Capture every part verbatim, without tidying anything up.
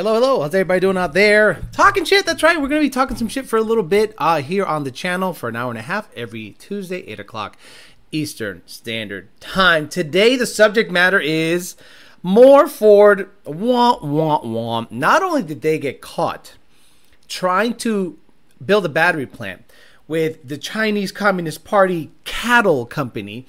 Hello, hello, how's everybody doing out there? Talking shit, that's right, we're gonna be talking some shit for a little bit uh, here on the channel for an hour and a half every Tuesday, eight o'clock Eastern Standard Time. Today, the subject matter is more Ford, wah, wah, wah. Not only did they get caught trying to build a battery plant with the Chinese Communist Party cattle company,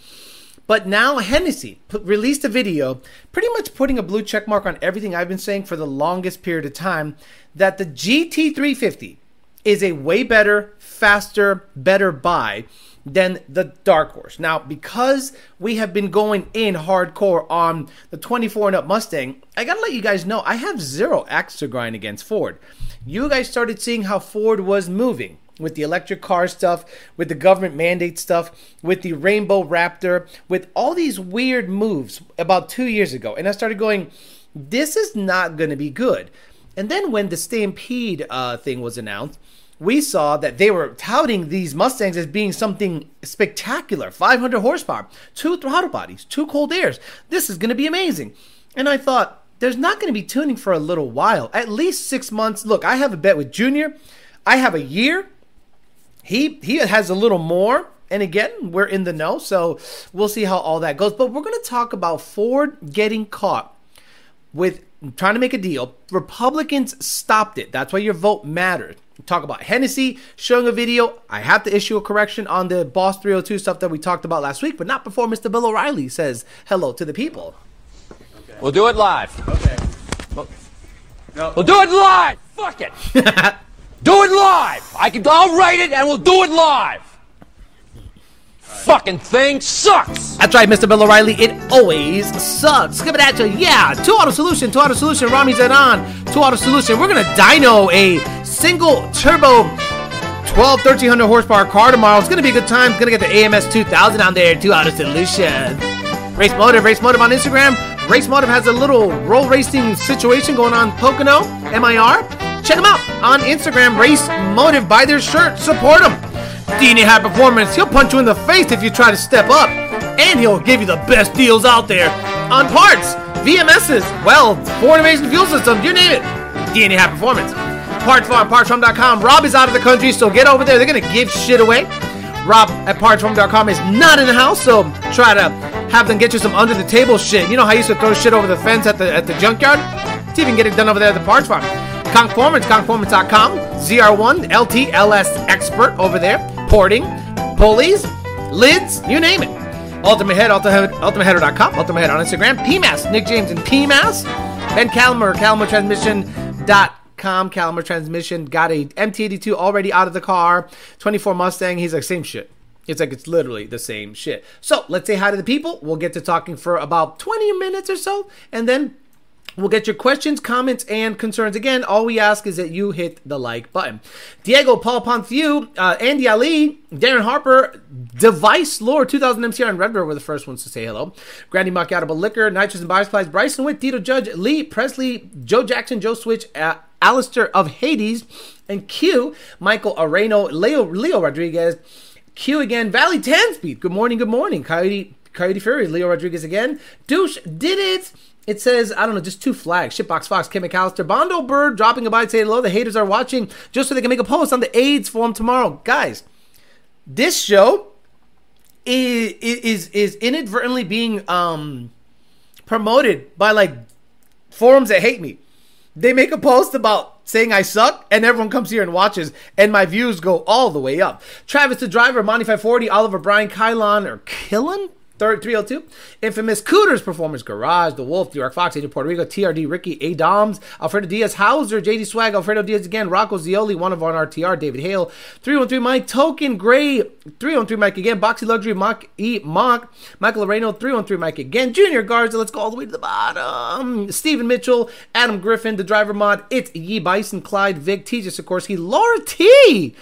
but now Hennessey released a video pretty much putting a blue check mark on everything I've been saying for the longest period of time, that the G T three fifty is a way better, faster, better buy than the Dark Horse. Now, because we have been going in hardcore on the twenty-four and up Mustang, I gotta let you guys know I have zero axe to grind against Ford. You guys started seeing how Ford was moving with the electric car stuff, with the government mandate stuff, with the rainbow Raptor, with all these weird moves about two years ago. And I started going, this is not gonna be good. And then when the Stampede uh, thing was announced, we saw that they were touting these Mustangs as being something spectacular, five hundred horsepower, two throttle bodies, two cold airs. This is gonna be amazing. And I thought, there's not gonna be tuning for a little while, at least six months. Look, I have a bet with Junior. I have a year. He he has a little more, and again, we're in the know, so we'll see how all that goes. But we're going to talk about Ford getting caught with trying to make a deal. Republicans stopped it. That's why your vote matters. Talk about Hennessey showing a video. I have to issue a correction on the Boss three oh two stuff that we talked about last week, but not before Mister Bill O'Reilly says hello to the people. Okay. We'll do it live. Okay. We'll, no. we'll do it live. Fuck it. Do it live! I can, I'll write it and we'll do it live! Right. Fucking thing sucks! That's right, Mister Bill O'Reilly, it always sucks. Give it at you, yeah! Two Auto Solution, Two Auto Solution, Rami Zidane, Two Auto Solution. We're gonna dyno a single turbo twelve, thirteen hundred horsepower car tomorrow. It's gonna be a good time. It's gonna get the A M S two thousand on there, Two Auto Solution. Race Motive, Race Motive on Instagram. Race Motive has a little roll racing situation going on in Pocono, M I R. Check them out on Instagram, Race Motive. Buy their shirt. Support them. D N A High Performance. He'll punch you in the face if you try to step up. And he'll give you the best deals out there on parts, V M Ss, well, Ford Innovation Fuel Systems, you name it. D N A High Performance. Parts Farm, Parts Farm dot com. Rob is out of the country, so get over there. They're going to give shit away. Rob at Parts Farm dot com is not in the house, so try to have them get you some under-the-table shit. You know how I used to throw shit over the fence at the, at the junkyard? See if you can get it done over there at the Parts Farm. Conformance, Conformance dot com, Z R one, L T, L S expert over there, porting, pulleys, lids, you name it. Ultimate Head, Ultimate Header dot com, Ultimate Head on Instagram, P M A S, Nick James and P M A S, and Calmer, Calmer Transmission dot com, Calmer Transmission, got a M T eighty-two already out of the car, twenty-four Mustang, he's like, same shit. It's like, it's literally the same shit. So, let's say hi to the people, we'll get to talking for about twenty minutes or so, and then we'll get your questions, comments, and concerns. Again, all we ask is that you hit the like button. Diego, Paul Ponthieu, uh, Andy Ali, Darren Harper, Device Lore, two thousand M C R, and Redbird were the first ones to say hello. Granny Macchiatable Liquor, Nitrous and Bio Supplies, Bryson Witt, Tito Judge, Lee, Presley, Joe Jackson, Joe Switch, uh, Alistair of Hades, and Q, Michael Areno, Leo, Leo Rodriguez, Q again, Valley Tanspeed. Good morning, good morning. Coyote, Coyote Fury, Leo Rodriguez again. Douche did it. It says, I don't know, just two flags. Shitbox Fox, Kim McAllister, Bondo Bird, dropping a bite, say hello. The haters are watching just so they can make a post on the AIDS forum tomorrow. Guys, this show is is, is inadvertently being um, promoted by, like, forums that hate me. They make a post about saying I suck, and everyone comes here and watches, and my views go all the way up. Travis the Driver, Monty five forty, Oliver Bryan, Kylon, or Killen? three oh two, Infamous Cooters, Performance Garage, The Wolf, New York Fox, Agent Puerto Rico, T R D, Ricky, Adams, Alfredo Diaz, Hauser, J D Swag, Alfredo Diaz again, Rocco Zioli, one of our R T R, David Hale, three one three Mike, Token Gray, three one three Mike again, Boxy Luxury, Mock E. Mock, Michael Areno, three one three Mike again, Junior Garza, let's go all the way to the bottom, Stephen Mitchell, Adam Griffin, The Driver Mod, It's Ye Bison, Clyde, Vic, T J Sikorsky, Laura T,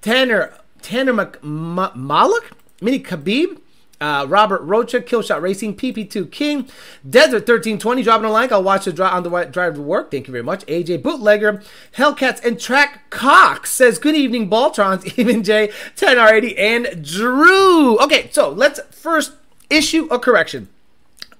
Tanner, Tanner Mc, Ma, Malik, Mini Khabib, Uh, Robert Rocha, Killshot Racing, P P two King, Desert thirteen twenty, dropping a like. I'll watch the dri- on the drive to work. Thank you very much. A J Bootlegger, Hellcats, and Track Cox says, good evening, Baltrons, Even J, ten R eighty, and Drew. Okay, so let's first issue a correction.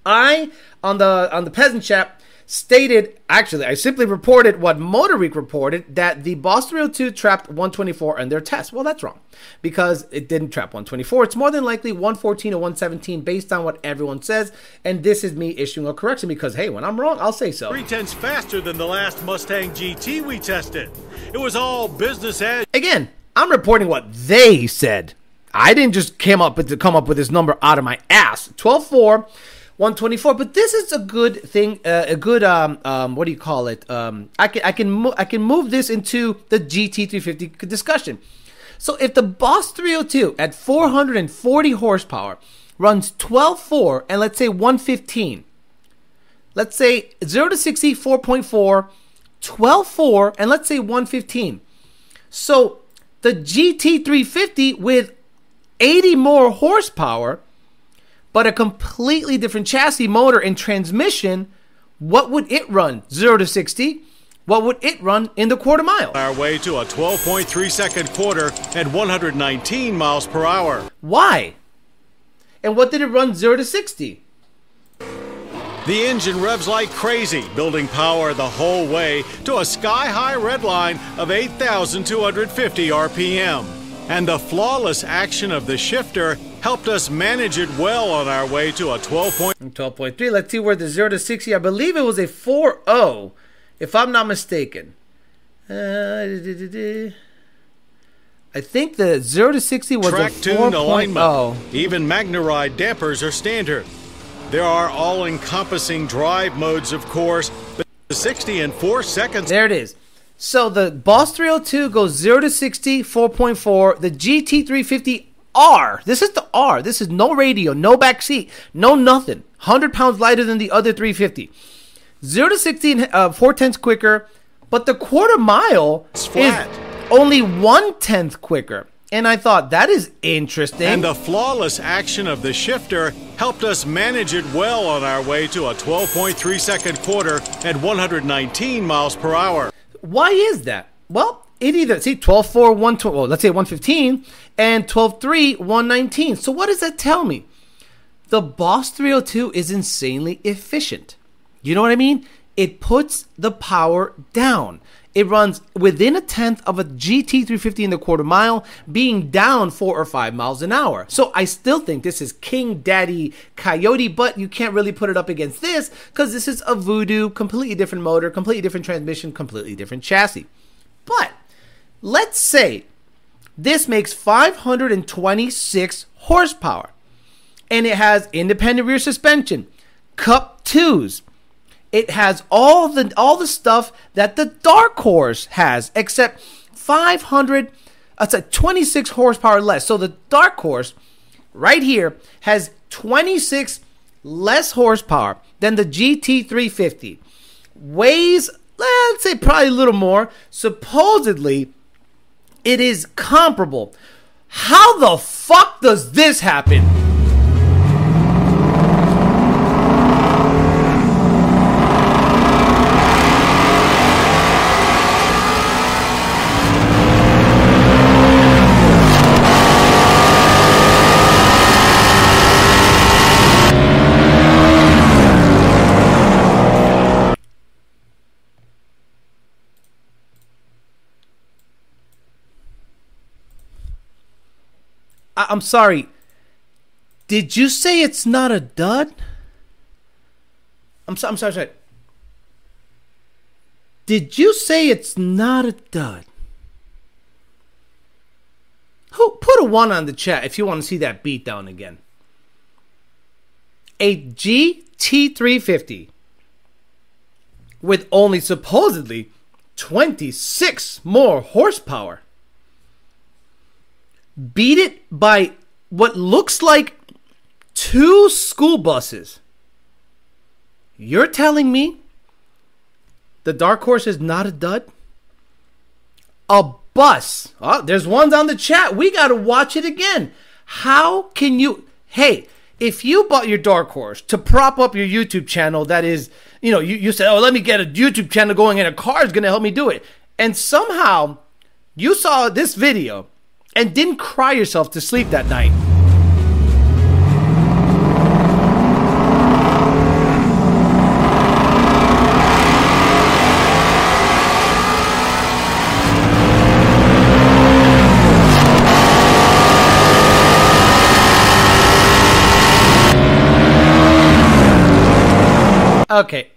I, on the on the Peasant Chat, stated, actually, I simply reported what Motor Week reported, that the Boss three oh two trapped one twenty-four in their test. Well, that's wrong, because it didn't trap one twenty-four. It's more than likely one fourteen or one seventeen based on what everyone says, and this is me issuing a correction because, hey, when I'm wrong, I'll say so. Three tenths faster than the last Mustang G T we tested. It was all business as... Again, I'm reporting what they said. I didn't just came up with to come up with this number out of my ass. twelve four... one twenty-four, but this is a good thing, uh, a good, um, um, what do you call it? Um, I can, I can, mo- I can move this into the G T three fifty discussion. So if the Boss three oh two at four hundred forty horsepower runs twelve four and let's say one fifteen, let's say zero to sixty, four point four, twelve four, and let's say one fifteen. So the G T three fifty with eighty more horsepower, but a completely different chassis, motor, and transmission, what would it run? zero to sixty, what would it run in the quarter mile? Our way to a twelve point three second quarter at one nineteen miles per hour. Why? And what did it run zero to sixty? The engine revs like crazy, building power the whole way to a sky-high red line of eight thousand two hundred fifty R P M. And the flawless action of the shifter helped us manage it well on our way to a twelve point twelve point three. Let's see where the zero to sixty, I believe it was a four point oh, if I'm not mistaken. Uh, I think the zero to sixty was track a four point oh. Even MagnaRide dampers are standard. There are all-encompassing drive modes, of course, but sixty in four seconds. There it is. So the Boss three oh two goes zero to sixty, four point four. The G T three fifty R. This is the R. This is no radio, no backseat, no nothing. one hundred pounds lighter than the other three fifty. zero to sixty, uh, four tenths quicker, but the quarter mile is only one tenth quicker. And I thought, that is interesting. And the flawless action of the shifter helped us manage it well on our way to a twelve point three second quarter at one nineteen miles per hour. Why is that? Well, it either, see, twelve four, one twelve, well, let's say one fifteen, and twelve three, one nineteen. So what does that tell me? The Boss three oh two is insanely efficient. You know what I mean? It puts the power down. It runs within a tenth of a G T three fifty in the quarter mile, being down four or five miles an hour. So I still think this is King Daddy Coyote, but you can't really put it up against this because this is a Voodoo, completely different motor, completely different transmission, completely different chassis. But let's say this makes five hundred twenty-six horsepower and it has independent rear suspension, cup twos. It has all the all the stuff that the Dark Horse has, except five hundred, uh, twenty-six horsepower less. So the Dark Horse right here has twenty-six less horsepower than the G T three fifty. Weighs, let's say, probably a little more. Supposedly, it is comparable. How the fuck does this happen? I'm sorry, did you say it's not a dud? I'm, so, I'm sorry, sorry. Did you say it's not a dud? Who put a one on the chat if you want to see that beatdown again? A G T three fifty with only supposedly twenty-six more horsepower. Beat it by what looks like two school buses. You're telling me the Dark Horse is not a dud? A bus. Oh, there's ones on the chat. We got to watch it again. How can you... Hey, if you bought your Dark Horse to prop up your YouTube channel, that is, you know, you, you said, oh, let me get a YouTube channel going and a car is going to help me do it. And somehow you saw this video and didn't cry yourself to sleep that night. okay,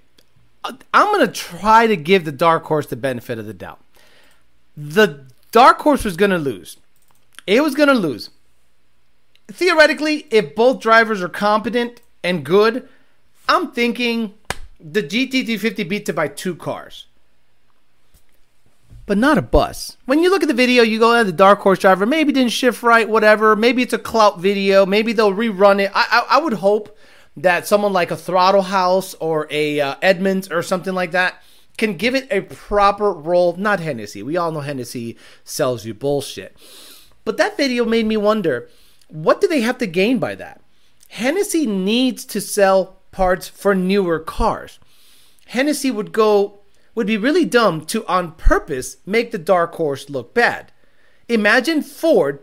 I'm going to try to give the Dark Horse the benefit of the doubt. The Dark Horse was going to lose. It was going to lose. Theoretically, if both drivers are competent and good, I'm thinking the G T three fifty beats it by two cars. But not a bus. When you look at the video, you go, oh, the Dark Horse driver maybe didn't shift right, whatever. Maybe it's a clout video. Maybe they'll rerun it. I, I, I would hope that someone like a Throttle House or a uh, Edmonds or something like that can give it a proper role. Not Hennessey. We all know Hennessey sells you bullshit. But that video made me wonder, what do they have to gain by that? Hennessey needs to sell parts for newer cars. Hennessey would go... would be really dumb to, on purpose, make the Dark Horse look bad. Imagine Ford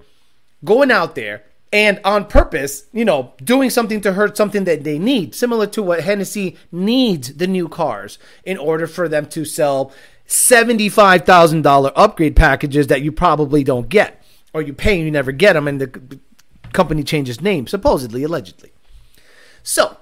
going out there and on purpose, you know, doing something to hurt something that they need, similar to what Hennessey needs the new cars in order for them to sell seventy-five thousand dollars upgrade packages that you probably don't get, or you pay and you never get them, and the company changes name, supposedly, allegedly. So,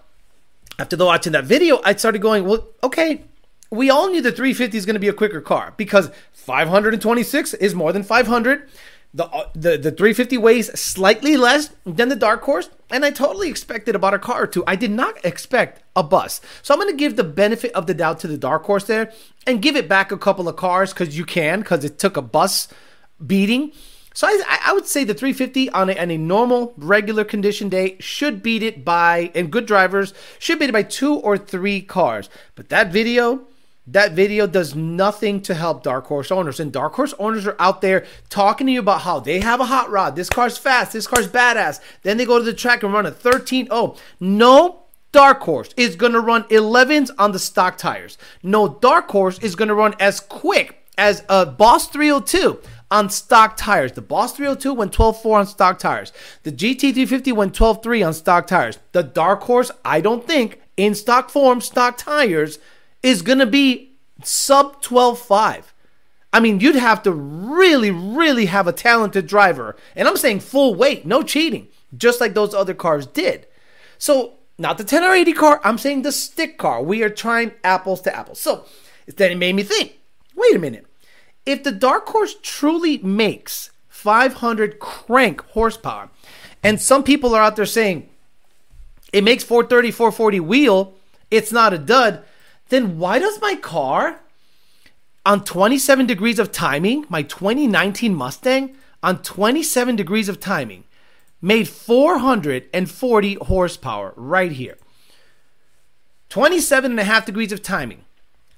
after watching that video, I started going, well, okay, we all knew the three fifty is going to be a quicker car because five twenty-six is more than five hundred. The, the the three fifty weighs slightly less than the Dark Horse, and I totally expected about a car or two. I did not expect a bus. So I'm going to give the benefit of the doubt to the Dark Horse there and give it back a couple of cars because you can, because it took a bus beating. So I, I would say the three fifty on a, on a normal, regular condition day should beat it by, and good drivers, should beat it by two or three cars. But that video... that video does nothing to help Dark Horse owners. And Dark Horse owners are out there talking to you about how they have a hot rod. This car's fast. This car's badass. Then they go to the track and run a thirteen oh. No Dark Horse is going to run elevens on the stock tires. No Dark Horse is going to run as quick as a Boss three oh two on stock tires. The Boss three oh two went twelve four on stock tires. The G T three fifty went twelve three on stock tires. The Dark Horse, I don't think, in stock form, stock tires, is going to be sub twelve five. I mean, you'd have to really, really have a talented driver. And I'm saying full weight, no cheating, just like those other cars did. So not the ten R eighty car, I'm saying the stick car. We are trying apples to apples. So then it made me think, wait a minute. If the Dark Horse truly makes five hundred crank horsepower, and some people are out there saying it makes four thirty, four forty wheel, it's not a dud, then why does my car on twenty-seven degrees of timing, my twenty nineteen Mustang on twenty-seven degrees of timing made four forty horsepower right here. twenty-seven and a half degrees of timing,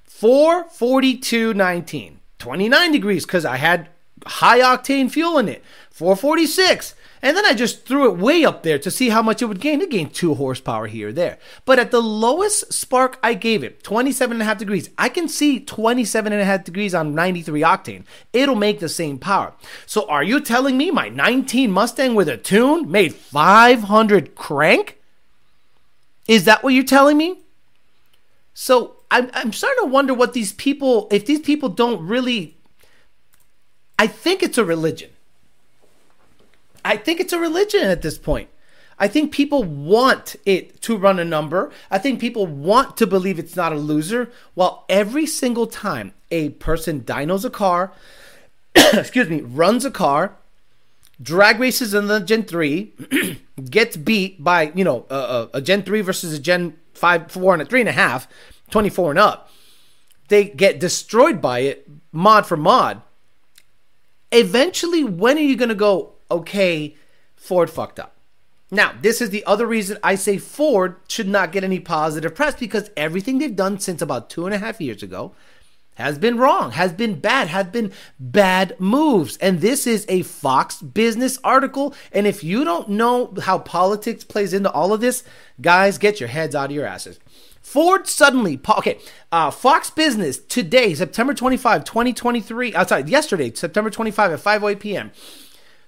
four forty-two nineteen, twenty-nine degrees because I had high octane fuel in it, four forty-six. And then I just threw it way up there to see how much it would gain. It gained two horsepower here or there. But at the lowest spark I gave it, twenty-seven and a half degrees, I can see twenty-seven and a half degrees on ninety-three octane. It'll make the same power. So are you telling me my nineteen Mustang with a tune made five hundred crank? Is that what you're telling me? So I'm, I'm starting to wonder what these people, if these people don't really, I think it's a religion. I think it's a religion at this point. I think people want it to run a number. I think people want to believe it's not a loser. While every single time a person dynos a car, excuse me, runs a car, drag races in the Gen three, gets beat by, you know, a, a Gen three versus a Gen five, four, and a three and a half, twenty-four and up, they get destroyed by it, mod for mod. Eventually, when are you going to go, okay, Ford fucked up? Now, this is the other reason I say Ford should not get any positive press, because everything they've done since about two and a half years ago has been wrong, has been bad, has been bad moves. And this is a Fox Business article. And if you don't know how politics plays into all of this, guys, get your heads out of your asses. Ford suddenly, okay, uh, Fox Business today, September twenty-fifth, twenty twenty-three, outside yesterday, September twenty-fifth at five oh eight p.m.,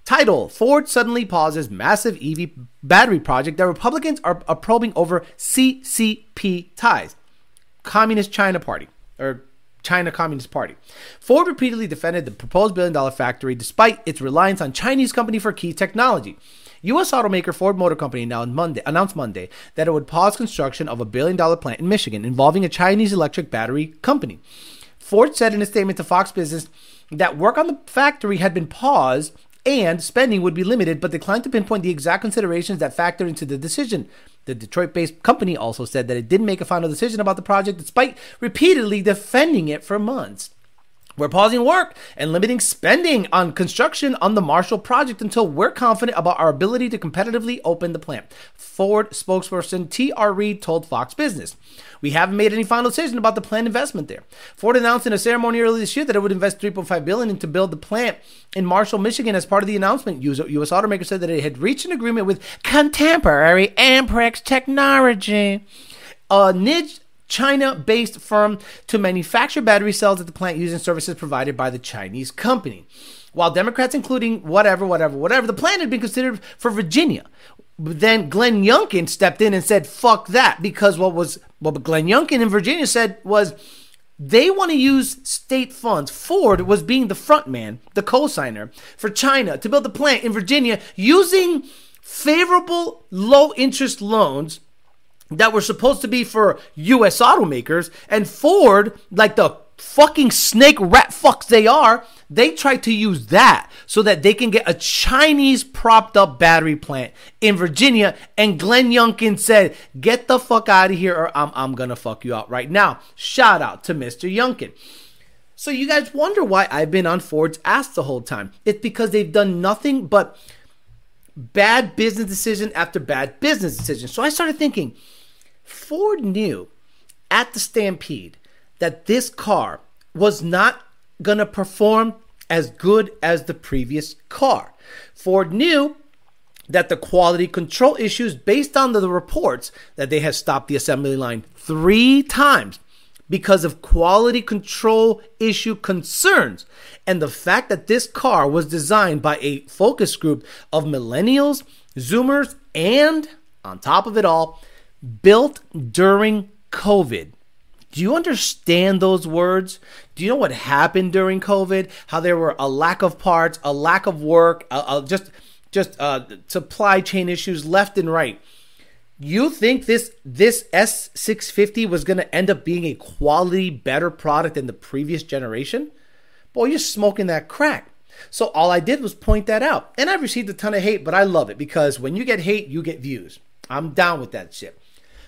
title, Ford suddenly pauses massive E V battery project that Republicans are probing over C C P ties. Communist China Party, or China Communist Party. Ford repeatedly defended the proposed billion dollar factory despite its reliance on Chinese company for key technology. U S automaker Ford Motor Company now Monday, announced Monday that it would pause construction of a billion-dollar plant in Michigan involving a Chinese electric battery company. Ford said in a statement to Fox Business that work on the factory had been paused and spending would be limited, but declined to pinpoint the exact considerations that factored into the decision. The Detroit-based company also said that it didn't make a final decision about the project, despite repeatedly defending it for months. We're pausing work and limiting spending on construction on the Marshall Project until we're confident about our ability to competitively open the plant, Ford spokesperson T R. Reid told Fox Business. We haven't made any final decision about the planned investment there. Ford announced in a ceremony earlier this year that it would invest three point five billion dollars to build the plant in Marshall, Michigan. As part of the announcement, U S automaker said that it had reached an agreement with Contemporary Amperex Technology, a niche China-based firm, to manufacture battery cells at the plant using services provided by the Chinese company. While Democrats, including whatever, whatever, whatever, the plan had been considered for Virginia. Then Glenn Youngkin stepped in and said, fuck that, because what was what Glenn Youngkin in Virginia said was they want to use state funds. Ford was being the front man, the co-signer for China to build the plant in Virginia using favorable low-interest loans that were supposed to be for U S automakers, and Ford, like the fucking snake rat fucks they are, they tried to use that so that they can get a Chinese propped up battery plant in Virginia. And Glenn Youngkin said, get the fuck out of here or I'm, I'm gonna fuck you out right now. Shout out to Mister Youngkin. So you guys wonder why I've been on Ford's ass the whole time. It's because they've done nothing but bad business decision after bad business decision. So I started thinking, Ford knew at the Stampede that this car was not going to perform as good as the previous car. Ford knew that the quality control issues, based on the reports that they had stopped the assembly line three times because of quality control issue concerns, and the fact that this car was designed by a focus group of millennials, Zoomers, and on top of it all, built during COVID. Do you understand those words? Do you know what happened during COVID? How there were a lack of parts, a lack of work, uh, uh, just just uh, supply chain issues left and right. You think this this S six fifty was going to end up being a quality, better product than the previous generation? Boy, you're smoking that crack. So all I did was point that out. And I received a ton of hate, but I love it, because when you get hate, you get views. I'm down with that shit.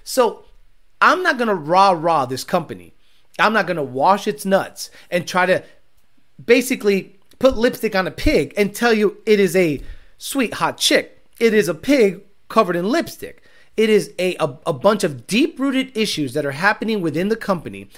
So I'm not going to rah-rah this company. I'm not going to wash its nuts and try to basically put lipstick on a pig and tell you it is a sweet hot chick. It is a pig covered in lipstick. It is a, a, a bunch of deep-rooted issues that are happening within the company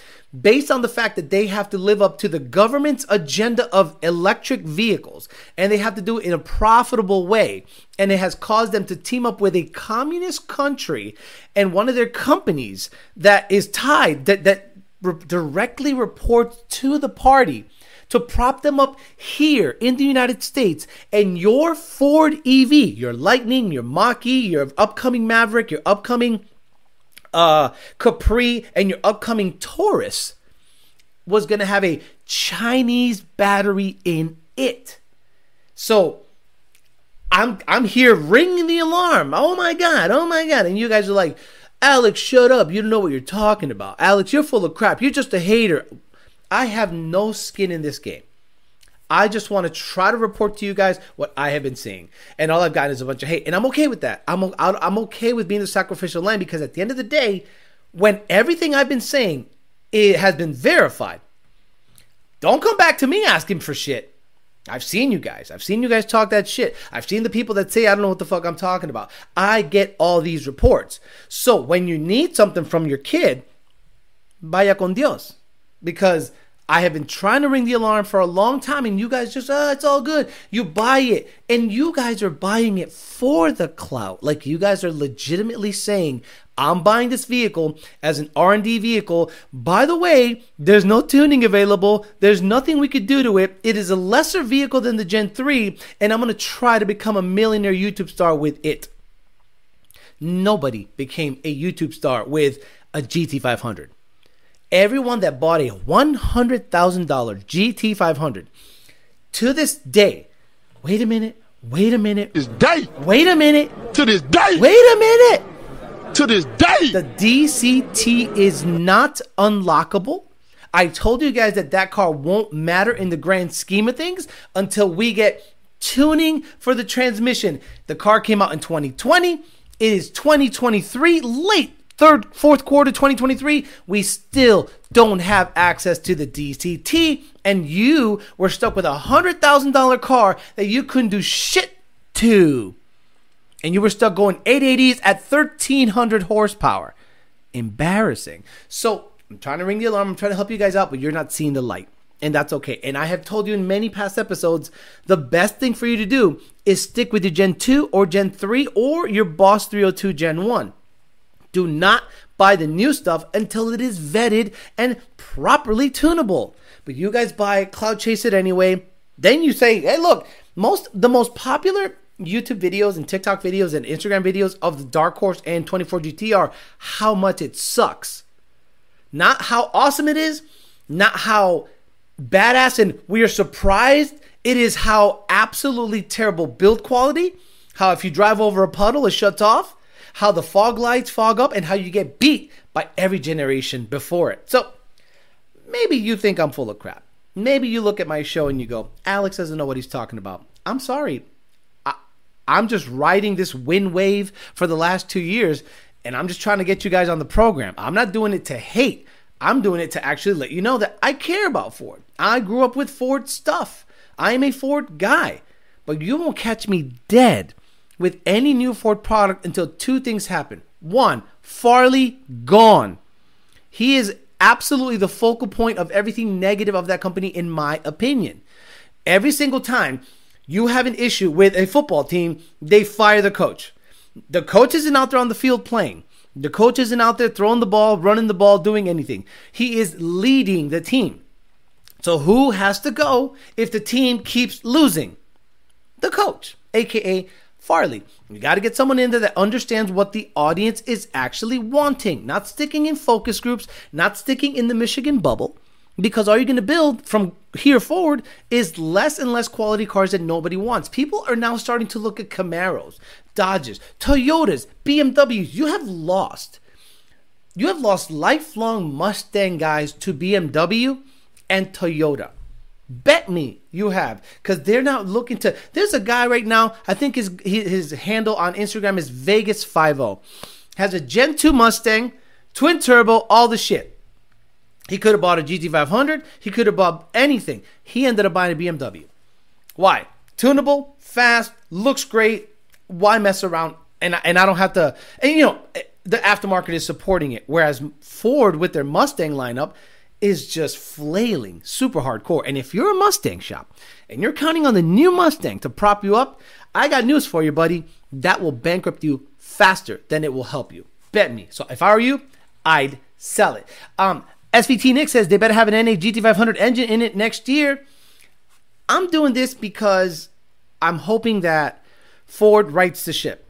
based on the fact that they have to live up to the government's agenda of electric vehicles, and they have to do it in a profitable way. And it has caused them to team up with a communist country and one of their companies that is tied, that, that re- directly reports to the party, to prop them up here in the United States. And your Ford E V, your Lightning, your Mach-E, your upcoming Maverick, your upcoming uh, Capri, and your upcoming Taurus was going to have a Chinese battery in it. So I'm I'm here ringing the alarm. Oh my God, oh my God. And you guys are like, Alex, shut up. You don't know what you're talking about. Alex, you're full of crap. You're just a hater. I have no skin in this game. I just want to try to report to you guys what I have been seeing. And all I've gotten is a bunch of hate. And I'm okay with that. I'm I'm okay with being the sacrificial lamb, because at the end of the day, when everything I've been saying it has been verified, don't come back to me asking for shit. I've seen you guys. I've seen you guys talk that shit. I've seen the people that say, I don't know what the fuck I'm talking about. I get all these reports. So when you need something from your kid, vaya con Dios. Because I have been trying to ring the alarm for a long time, and you guys just, oh, it's all good. You buy it, and you guys are buying it for the clout. Like, you guys are legitimately saying, I'm buying this vehicle as an R and D vehicle. By the way, there's no tuning available. There's nothing we could do to it. It is a lesser vehicle than the Gen three, and I'm going to try to become a millionaire YouTube star with it. Nobody became a YouTube star with a G T five hundred. Everyone that bought a one hundred thousand dollars G T five hundred to this day, wait a minute, Wait a minute. This day. Wait a minute. To this day. Wait a minute. To this day. The D C T is not unlockable. I told you guys that that car won't matter in the grand scheme of things until we get tuning for the transmission. The car came out in twenty twenty. It is twenty twenty-three, late third, fourth quarter twenty twenty-three. We still don't have access to the D C T, and you were stuck with a one hundred thousand dollars car that you couldn't do shit to. And you were stuck going eight eighties at thirteen hundred horsepower. Embarrassing. So I'm trying to ring the alarm. I'm trying to help you guys out, but you're not seeing the light. And that's okay. And I have told you in many past episodes, the best thing for you to do is stick with your Gen two or Gen three or your Boss three oh two Gen one. Do not buy the new stuff until it is vetted and properly tunable. But you guys buy it, cloud chase it anyway. Then you say, hey, look, most the most popular YouTube videos and TikTok videos and Instagram videos of the Dark Horse and twenty-four G T are how much it sucks. Not how awesome it is, not how badass and we are surprised. It is how absolutely terrible build quality, how if you drive over a puddle, it shuts off, how the fog lights fog up, and how you get beat by every generation before it. So maybe you think I'm full of crap. Maybe you look at my show and you go, Alex doesn't know what he's talking about. I'm sorry. I, I'm just riding this wind wave for the last two years. And I'm just trying to get you guys on the program. I'm not doing it to hate. I'm doing it to actually let you know that I care about Ford. I grew up with Ford stuff. I am a Ford guy. But you won't catch me dead with any new Ford product until two things happen. One, Farley gone. He is absolutely the focal point of everything negative of that company, in my opinion. Every single time you have an issue with a football team, they fire the coach. The coach isn't out there on the field playing. The coach isn't out there throwing the ball, running the ball, doing anything. He is leading the team. So who has to go if the team keeps losing? The coach, a k a. Farley. You got to get someone in there that understands what the audience is actually wanting. Not sticking in focus groups, not sticking in the Michigan bubble. Because all you're going to build from here forward is less and less quality cars that nobody wants. People are now starting to look at Camaros, Dodges, Toyotas, B M Ws. You have lost. You have lost lifelong Mustang guys to B M W and Toyota. Bet me you have, because they're not looking to. There's a guy right now, I think his, his handle on Instagram is Vegas fifty. Has a Gen two Mustang, twin turbo, all the shit. He could have bought a G T five hundred. He could have bought anything. He ended up buying a B M W. Why? Tunable, fast, looks great. Why mess around? And I, and I don't have to. And you know, the aftermarket is supporting it. Whereas Ford with their Mustang lineup is just flailing super hardcore. And if you're a Mustang shop and you're counting on the new Mustang to prop you up, I got news for you, buddy. That will bankrupt you faster than it will help you. Bet me. So if I were you, I'd sell it. Um. S V T Nick says they better have an N A G T five hundred engine in it next year. I'm doing this because I'm hoping that Ford rights the ship.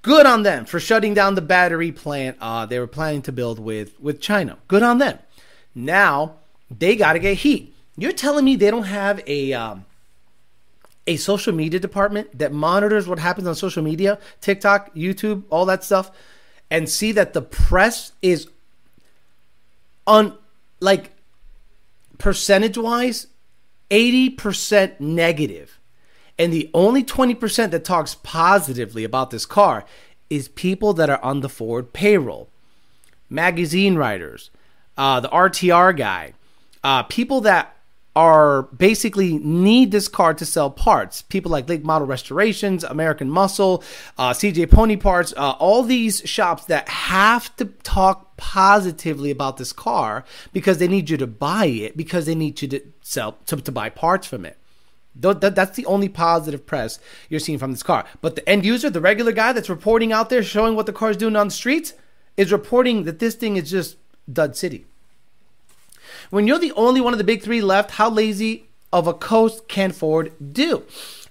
Good on them for shutting down the battery plant uh, they were planning to build with, with China. Good on them. Now, they got to get heat. You're telling me they don't have a um, a social media department that monitors what happens on social media, TikTok, YouTube, all that stuff, and see that the press is on, like, percentage wise, eighty percent negative. And the only twenty percent that talks positively about this car is people that are on the Ford payroll. Magazine writers, uh, the R T R guy, uh, people that are basically need this car to sell parts. People like Lake Model Restorations, American Muscle, uh, C J Pony Parts, uh, all these shops that have to talk positively about this car because they need you to buy it, because they need you to sell to, to buy parts from it. Th- th- that's the only positive press you're seeing from this car. But the end user, the regular guy that's reporting out there, showing what the car's doing on the streets, is reporting that this thing is just dud city. When you're the only one of the big three left, how lazy of a coast can Ford do?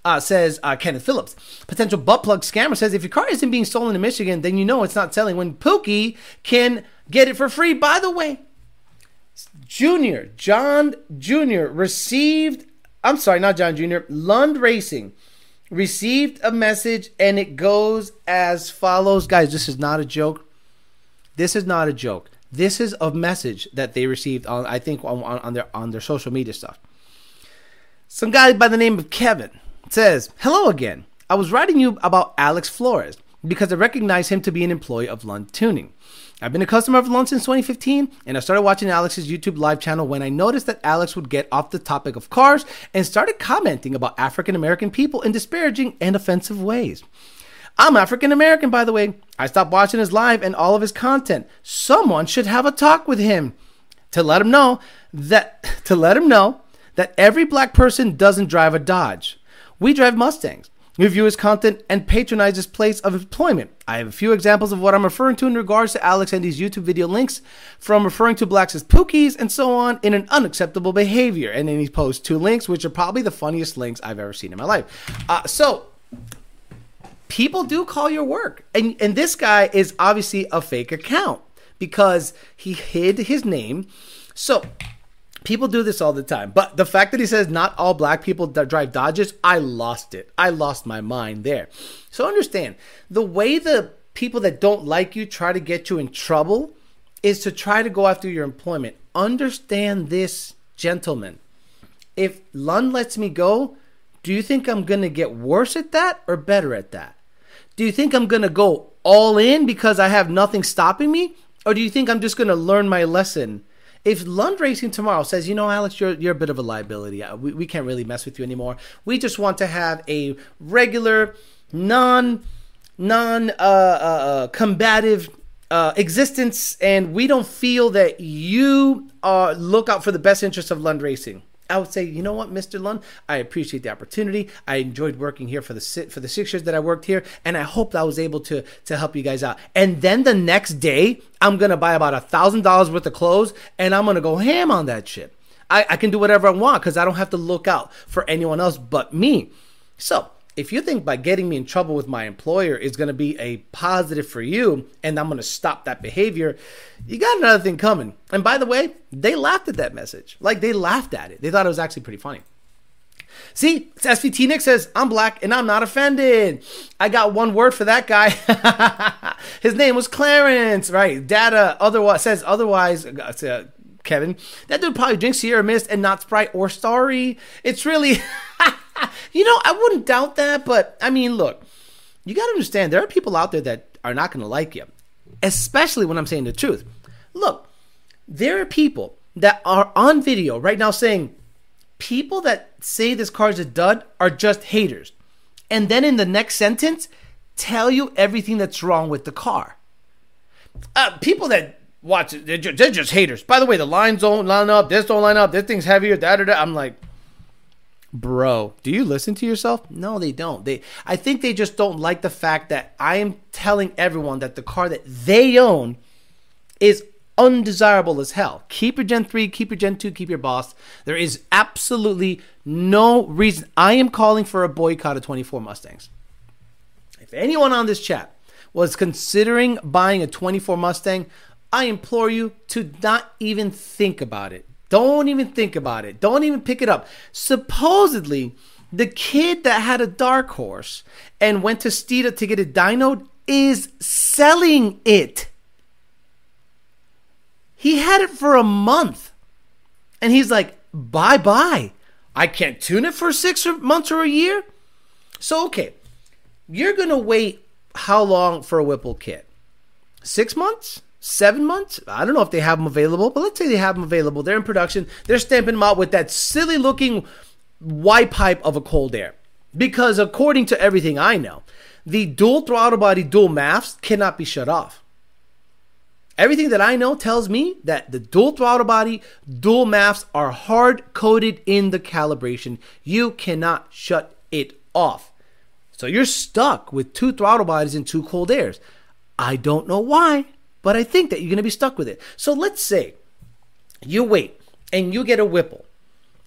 Uh, says uh, Kenneth Phillips. Potential butt plug scammer says, if your car isn't being stolen in Michigan, then you know it's not selling when Pookie can get it for free. By the way, Junior, John Junior received, I'm sorry, not John Junior, Lund Racing received a message, and it goes as follows. Guys, this is not a joke. This is not a joke. This is a message that they received on, I think, on, on their on their social media stuff. Some guy by the name of Kevin says, "Hello again. I was writing you about Alex Flores because I recognize him to be an employee of Lund Tuning. I've been a customer of Lund since twenty fifteen, and I started watching Alex's YouTube live channel when I noticed that Alex would get off the topic of cars and started commenting about African-American people in disparaging and offensive ways. I'm African-American, by the way. I stopped watching his live and all of his content. Someone should have a talk with him to let him know that to let him know that every black person doesn't drive a Dodge. We drive Mustangs. Review his content and patronize his place of employment. I have a few examples of what I'm referring to in regards to Alex and these YouTube video links, from referring to blacks as pookies and so on in an unacceptable behavior." And then he posts two links, which are probably the funniest links I've ever seen in my life. Uh, so people do call your work. And, and this guy is obviously a fake account because he hid his name. So people do this all the time. But the fact that he says not all black people drive Dodges, I lost it. I lost my mind there. So understand, the way the people that don't like you try to get you in trouble is to try to go after your employment. Understand this, gentlemen. If Lund lets me go, do you think I'm going to get worse at that or better at that? Do you think I'm going to go all in because I have nothing stopping me? Or do you think I'm just going to learn my lesson? If Lund Racing tomorrow says, "You know, Alex, you're you're a bit of a liability. We, we can't really mess with you anymore. We just want to have a regular, non, non uh, uh, combative uh, existence, and we don't feel that you uh, look out for the best interests of Lund Racing." I would say, "You know what, Mister Lund, I appreciate the opportunity. I enjoyed working here for the sit for the six years that I worked here, and I hope I was able to to help you guys out." And then the next day, I'm gonna buy about a thousand dollars worth of clothes, and I'm gonna go ham on that shit. I, I can do whatever I want because I don't have to look out for anyone else but me. So if you think by getting me in trouble with my employer is gonna be a positive for you, and I'm gonna stop that behavior, you got another thing coming. And by the way, they laughed at that message. Like, they laughed at it. They thought it was actually pretty funny. See, S V T Nick says, "I'm black and I'm not offended." I got one word for that guy. His name was Clarence, right? Data otherwise says otherwise. Uh, Kevin, that dude probably drinks Sierra Mist and not Sprite or Starry. It's really. You know, I wouldn't doubt that, but I mean, look, you got to understand there are people out there that are not going to like you, especially when I'm saying the truth. Look, there are people that are on video right now saying people that say this car's a dud are just haters. And then in the next sentence, tell you everything that's wrong with the car. Uh, people that watch it, they're just, they're just haters. By the way, the lines don't line up. This don't line up. This thing's heavier. Da da da. I'm like, bro, do you listen to yourself? No, they don't. They, I think they just don't like the fact that I am telling everyone that the car that they own is undesirable as hell. Keep your Gen three, keep your Gen two, keep your Boss. There is absolutely no reason. I am calling for a boycott of twenty-four Mustangs. If anyone on this chat was considering buying a twenty-four Mustang, I implore you to not even think about it. Don't even think about it. Don't even pick it up. Supposedly, the kid that had a Dark Horse and went to Steeda to get it dynoed is selling it. He had it for a month. And he's like, bye-bye. I can't tune it for six months or a year. So, okay, you're going to wait how long for a Whipple kit? Six months? Seven months? I don't know if they have them available, but let's say they have them available. They're in production. They're stamping them out with that silly looking Y pipe of a Cold Air. Because according to everything I know, the dual throttle body dual M A Fs cannot be shut off. Everything that I know tells me that the dual throttle body dual M A Fs are hard coded in the calibration. You cannot shut it off. So you're stuck with two throttle bodies and two Cold Airs. I don't know why, but I think that you're going to be stuck with it. So let's say you wait and you get a Whipple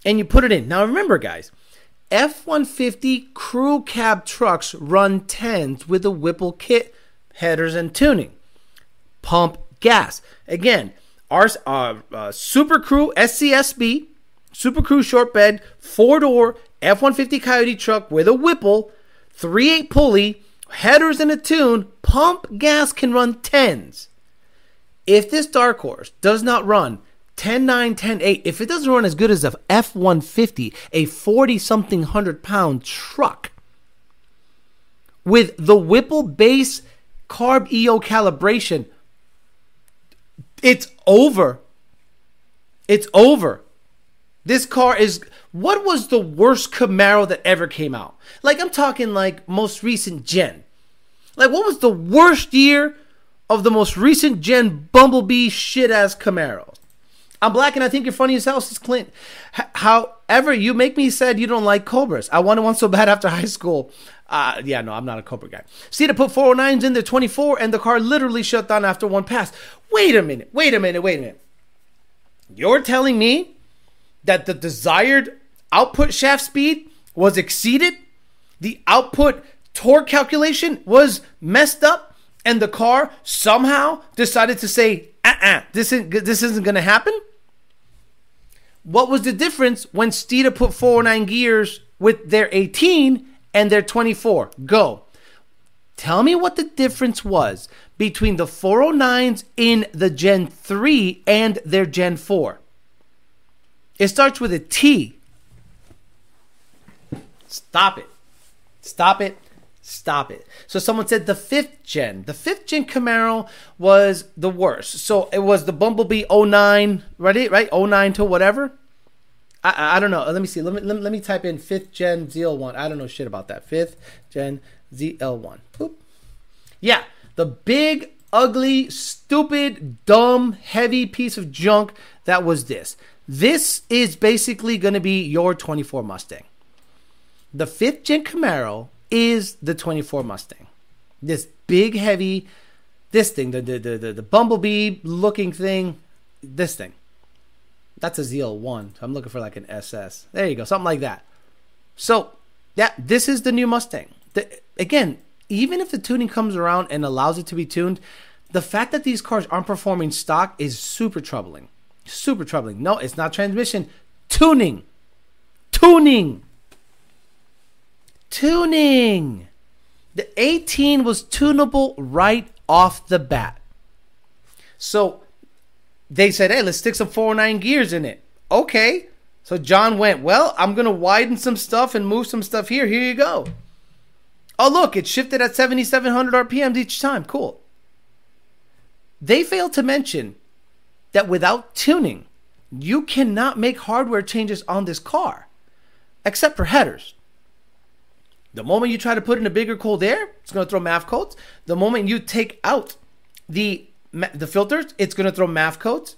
and you put it in. Now remember, guys, F one fifty crew cab trucks run tens with a Whipple kit, headers and tuning. Pump gas. Again, our uh, uh, Super Crew S C S B, Super Crew short bed, four-door F one fifty Coyote truck with a Whipple three eight pulley, headers and a tune, pump gas can run tens. If this Dark Horse does not run ten nine, ten eight, if it doesn't run as good as a F one fifty, a forty-something hundred-pound truck, with the Whipple base carb E O calibration, it's over. It's over. This car is, what was the worst Camaro that ever came out? Like, I'm talking like most recent gen. Like, what was the worst year of the most recent gen bumblebee shit-ass Camaro? I'm black and I think you're funny as hell, says Clint. H- however, you make me sad you don't like Cobras. I wanted one so bad after high school. Uh, yeah, no, I'm not a Cobra guy. See, to put four oh nines in the twenty-four and the car literally shut down after one pass. Wait a minute, wait a minute, wait a minute. You're telling me that the desired output shaft speed was exceeded? The output torque calculation was messed up? And the car somehow decided to say, uh-uh, this isn't, this isn't going to happen? What was the difference when Steeda put four oh nine gears with their eighteen and their twenty-four? Go. Tell me what the difference was between the four oh nines in the Gen three and their Gen four. It starts with a T. Stop it. Stop it. Stop it. So someone said the fifth gen. The fifth gen Camaro was the worst. So it was the Bumblebee oh nine, right? Right? oh nine to whatever. I, I I don't know. Let me see. Let me let me, let me type in fifth gen Z L one. I don't know shit about that. Fifth gen Z L one. Boop. Yeah. The big, ugly, stupid, dumb, heavy piece of junk that was this. This is basically going to be your twenty-four Mustang. The fifth gen Camaro is the twenty-four Mustang. This big, heavy, this thing, the the the, the bumblebee looking thing, this thing. That's a Z L one. I'm looking for like an S S. There you go, something like that. So, yeah, this is the new Mustang. The, again, even if the tuning comes around and allows it to be tuned, the fact that these cars aren't performing stock is super troubling. Super troubling. No, it's not transmission. Tuning. Tuning. Tuning. The eighteen was tunable right off the bat. So they said, hey, let's stick some four oh nine gears in it. Okay. So John went, well, I'm going to widen some stuff and move some stuff here. Here you go. Oh, look, it shifted at seventy-seven hundred R P Ms each time. Cool. They failed to mention that without tuning, you cannot make hardware changes on this car, except for headers. The moment you try to put in a bigger cold air, it's going to throw M A F codes. The moment you take out the the filters, it's going to throw M A F codes.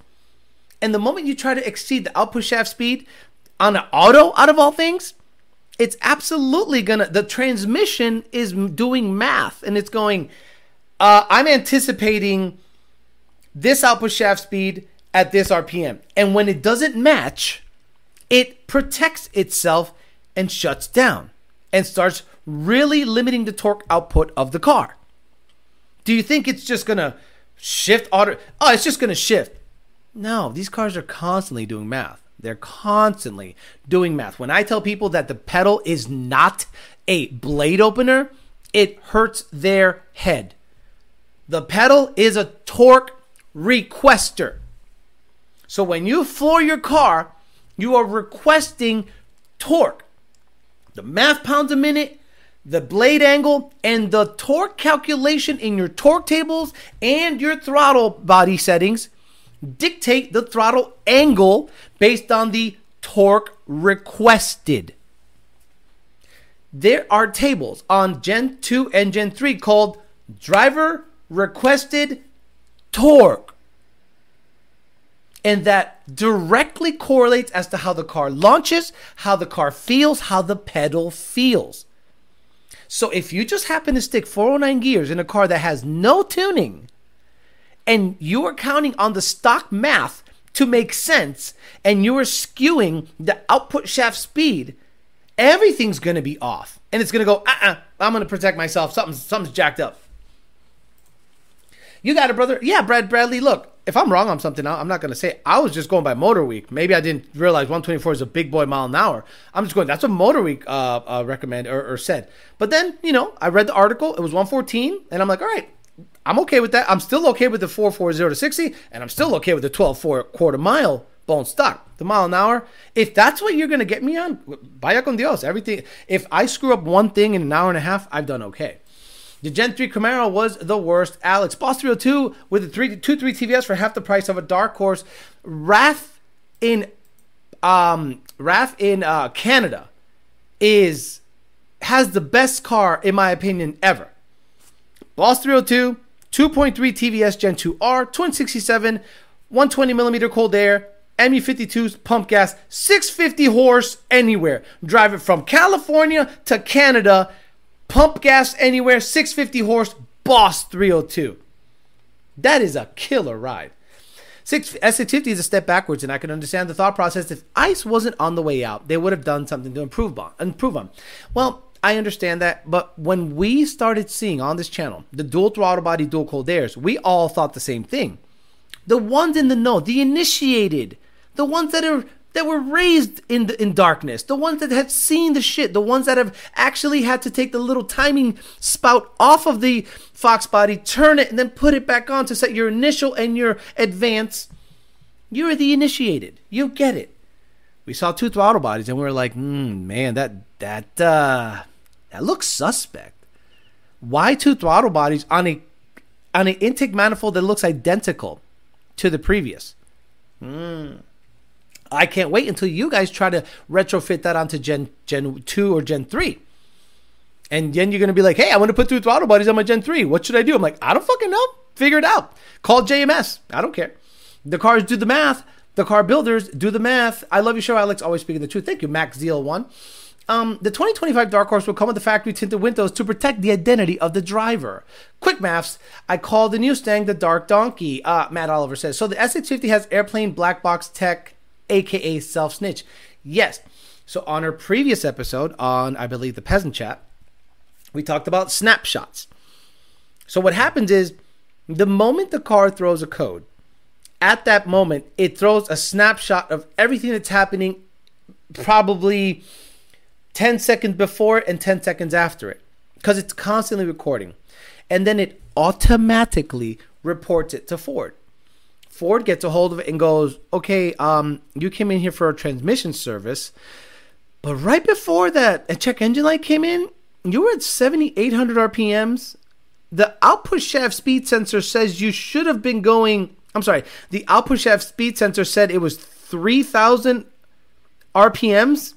And the moment you try to exceed the output shaft speed on an auto, out of all things, it's absolutely going to, the transmission is doing math. And it's going, uh, I'm anticipating this output shaft speed at this R P M. And when it doesn't match, it protects itself and shuts down. And starts really limiting the torque output of the car. Do you think it's just going to shift auto? Oh, it's just going to shift. No, these cars are constantly doing math. They're constantly doing math. When I tell people that the pedal is not a blade opener, it hurts their head. The pedal is a torque requester. So when you floor your car, you are requesting torque. The math pounds a minute, the blade angle, and the torque calculation in your torque tables and your throttle body settings dictate the throttle angle based on the torque requested. There are tables on Gen two and Gen three called driver requested torque. And that directly correlates as to how the car launches, how the car feels, how the pedal feels. So if you just happen to stick four oh nine gears in a car that has no tuning, and you are counting on the stock math to make sense, and you are skewing the output shaft speed, everything's going to be off. And it's going to go, uh-uh, I'm going to protect myself. Something's, something's jacked up. You got it, brother. Yeah, Brad Bradley, look. if I'm wrong on something, I'm not going to say it. I was just going by Motor Week. Maybe I didn't realize one twenty-four is a big boy mile an hour. I'm just going, that's what Motor Week uh, uh, recommended or, or said. But then, you know, I read the article. It was one fourteen, and I'm like, all right, I'm okay with that. I'm still okay with the four forty to sixty, and I'm still okay with the twelve four quarter mile bone stock, the mile an hour. If that's what you're going to get me on, vaya con Dios. Everything. If I screw up one thing in an hour and a half, I've done okay. The Gen three Camaro was the worst. Alex, Boss three oh two with a two three T V S for half the price of a Dark Horse. Wrath in um, Wrath in uh, Canada is has the best car, in my opinion, ever. Boss three oh two, two point three T V S Gen two R, twin sixty-seven, one twenty millimeter cold air, M U fifty-twos, pump gas, six fifty horse anywhere. Drive it from California to Canada, pump gas anywhere, six fifty horse, Boss three oh two. That is a killer ride. S six fifty is a step backwards, and I can understand the thought process. If ICE wasn't on the way out, they would have done something to improve on. Improve on. Well, I understand that, but when we started seeing on this channel the dual throttle body, dual cold airs, we all thought the same thing. The ones in the know, the initiated, the ones that are that were raised in the, in darkness, the ones that have seen the shit, the ones that have actually had to take the little timing spout off of the Fox body, turn it, and then put it back on to set your initial and your advance. You're the initiated. You get it. We saw two throttle bodies, and we were like, mm, man, that that uh, that looks suspect. Why two throttle bodies on a on an intake manifold that looks identical to the previous? Mm. I can't wait until you guys try to retrofit that onto Gen two or Gen three. And then you're going to be like, hey, I want to put two throttle bodies on my Gen three. What should I do? I'm like, I don't fucking know. Figure it out. Call J M S. I don't care. The cars do the math. The car builders do the math. I love your show, Alex. Always speaking the truth. Thank you, Max Z L one. Um, the twenty twenty-five Dark Horse will come with the factory tinted windows to protect the identity of the driver. Quick maths. I call the Mustang the Dark Donkey, uh, Matt Oliver says. So the S six fifty has airplane black box tech, A K A self-snitch. Yes. So on our previous episode on, I believe, the Peasant Chat, we talked about snapshots. So what happens is the moment the car throws a code, at that moment, it throws a snapshot of everything that's happening probably ten seconds before and ten seconds after it, because it's constantly recording. And then it automatically reports it to Ford. Ford gets a hold of it and goes, okay, um, you came in here for a transmission service, but right before that, a check engine light came in, you were at seventy-eight hundred R P Ms. The output shaft speed sensor says you should have been going, I'm sorry, the output shaft speed sensor said it was three thousand R P Ms,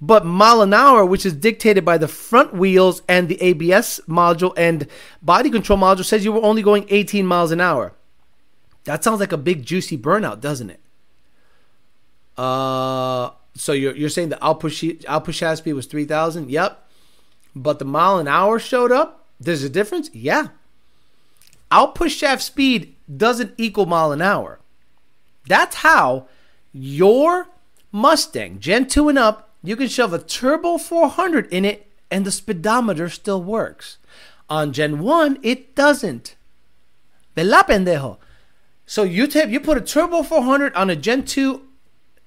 but mile an hour, which is dictated by the front wheels and the A B S module and body control module, says you were only going eighteen miles an hour. That sounds like a big juicy burnout, doesn't it? Uh, so you're you're saying the output sheet, output shaft speed was three thousand? Yep. But the mile an hour showed up. There's a difference? Yeah. Output shaft speed doesn't equal mile an hour. That's how your Mustang Gen two and up, you can shove a turbo four hundred in it, and the speedometer still works. On Gen one, it doesn't. Vela pendejo. So you tip, you put a turbo four hundred on a Gen two,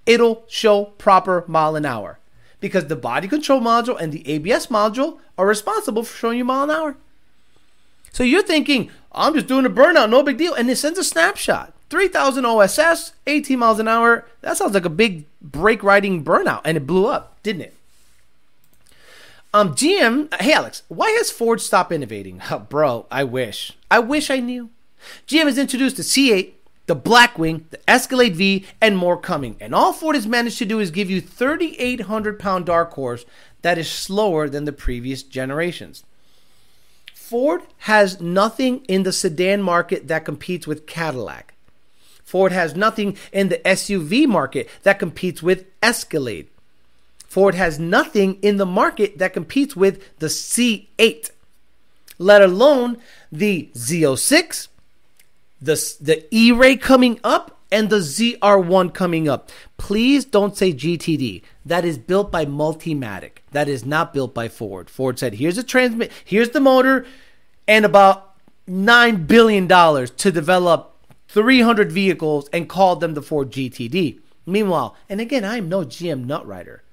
it'll show proper mile an hour because the body control module and the A B S module are responsible for showing you mile an hour. So you're thinking, I'm just doing a burnout, no big deal. And it sends a snapshot, three thousand O S S, eighteen miles an hour. That sounds like a big brake riding burnout, and it blew up, didn't it? Um, G M, hey Alex, why has Ford stopped innovating? Oh, bro, I wish. I wish I knew. G M has introduced the C eight, the Blackwing, the Escalade V, and more coming. And all Ford has managed to do is give you thirty-eight hundred pound Dark Horse that is slower than the previous generations. Ford has nothing in the sedan market that competes with Cadillac. Ford has nothing in the S U V market that competes with Escalade. Ford has nothing in the market that competes with the C eight, let alone the Z oh six, The, the E-Ray coming up, and the Z R one coming up. Please don't say G T D. That is built by Multimatic. That is not built by Ford. Ford said, here's a transmit, here's the motor, and about nine billion dollars to develop three hundred vehicles and called them the Ford G T D. Meanwhile, and again, I am no G M nut rider,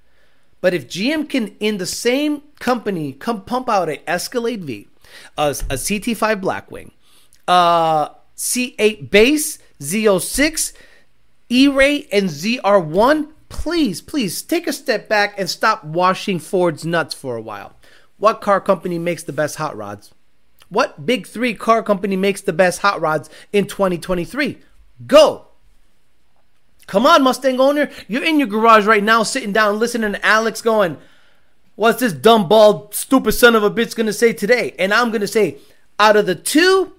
but if G M can, in the same company, come pump out an Escalade V, a, a C T five Blackwing, a C eight base, Z oh six, E-Ray, and Z R one, please, please take a step back and stop washing Ford's nuts for a while. What car company makes the best hot rods? What big three car company makes the best hot rods in twenty twenty-three? Go. Come on, Mustang owner. You're in your garage right now, sitting down, listening to Alex going, what's this dumb, bald, stupid son of a bitch going to say today? And I'm going to say, out of the two,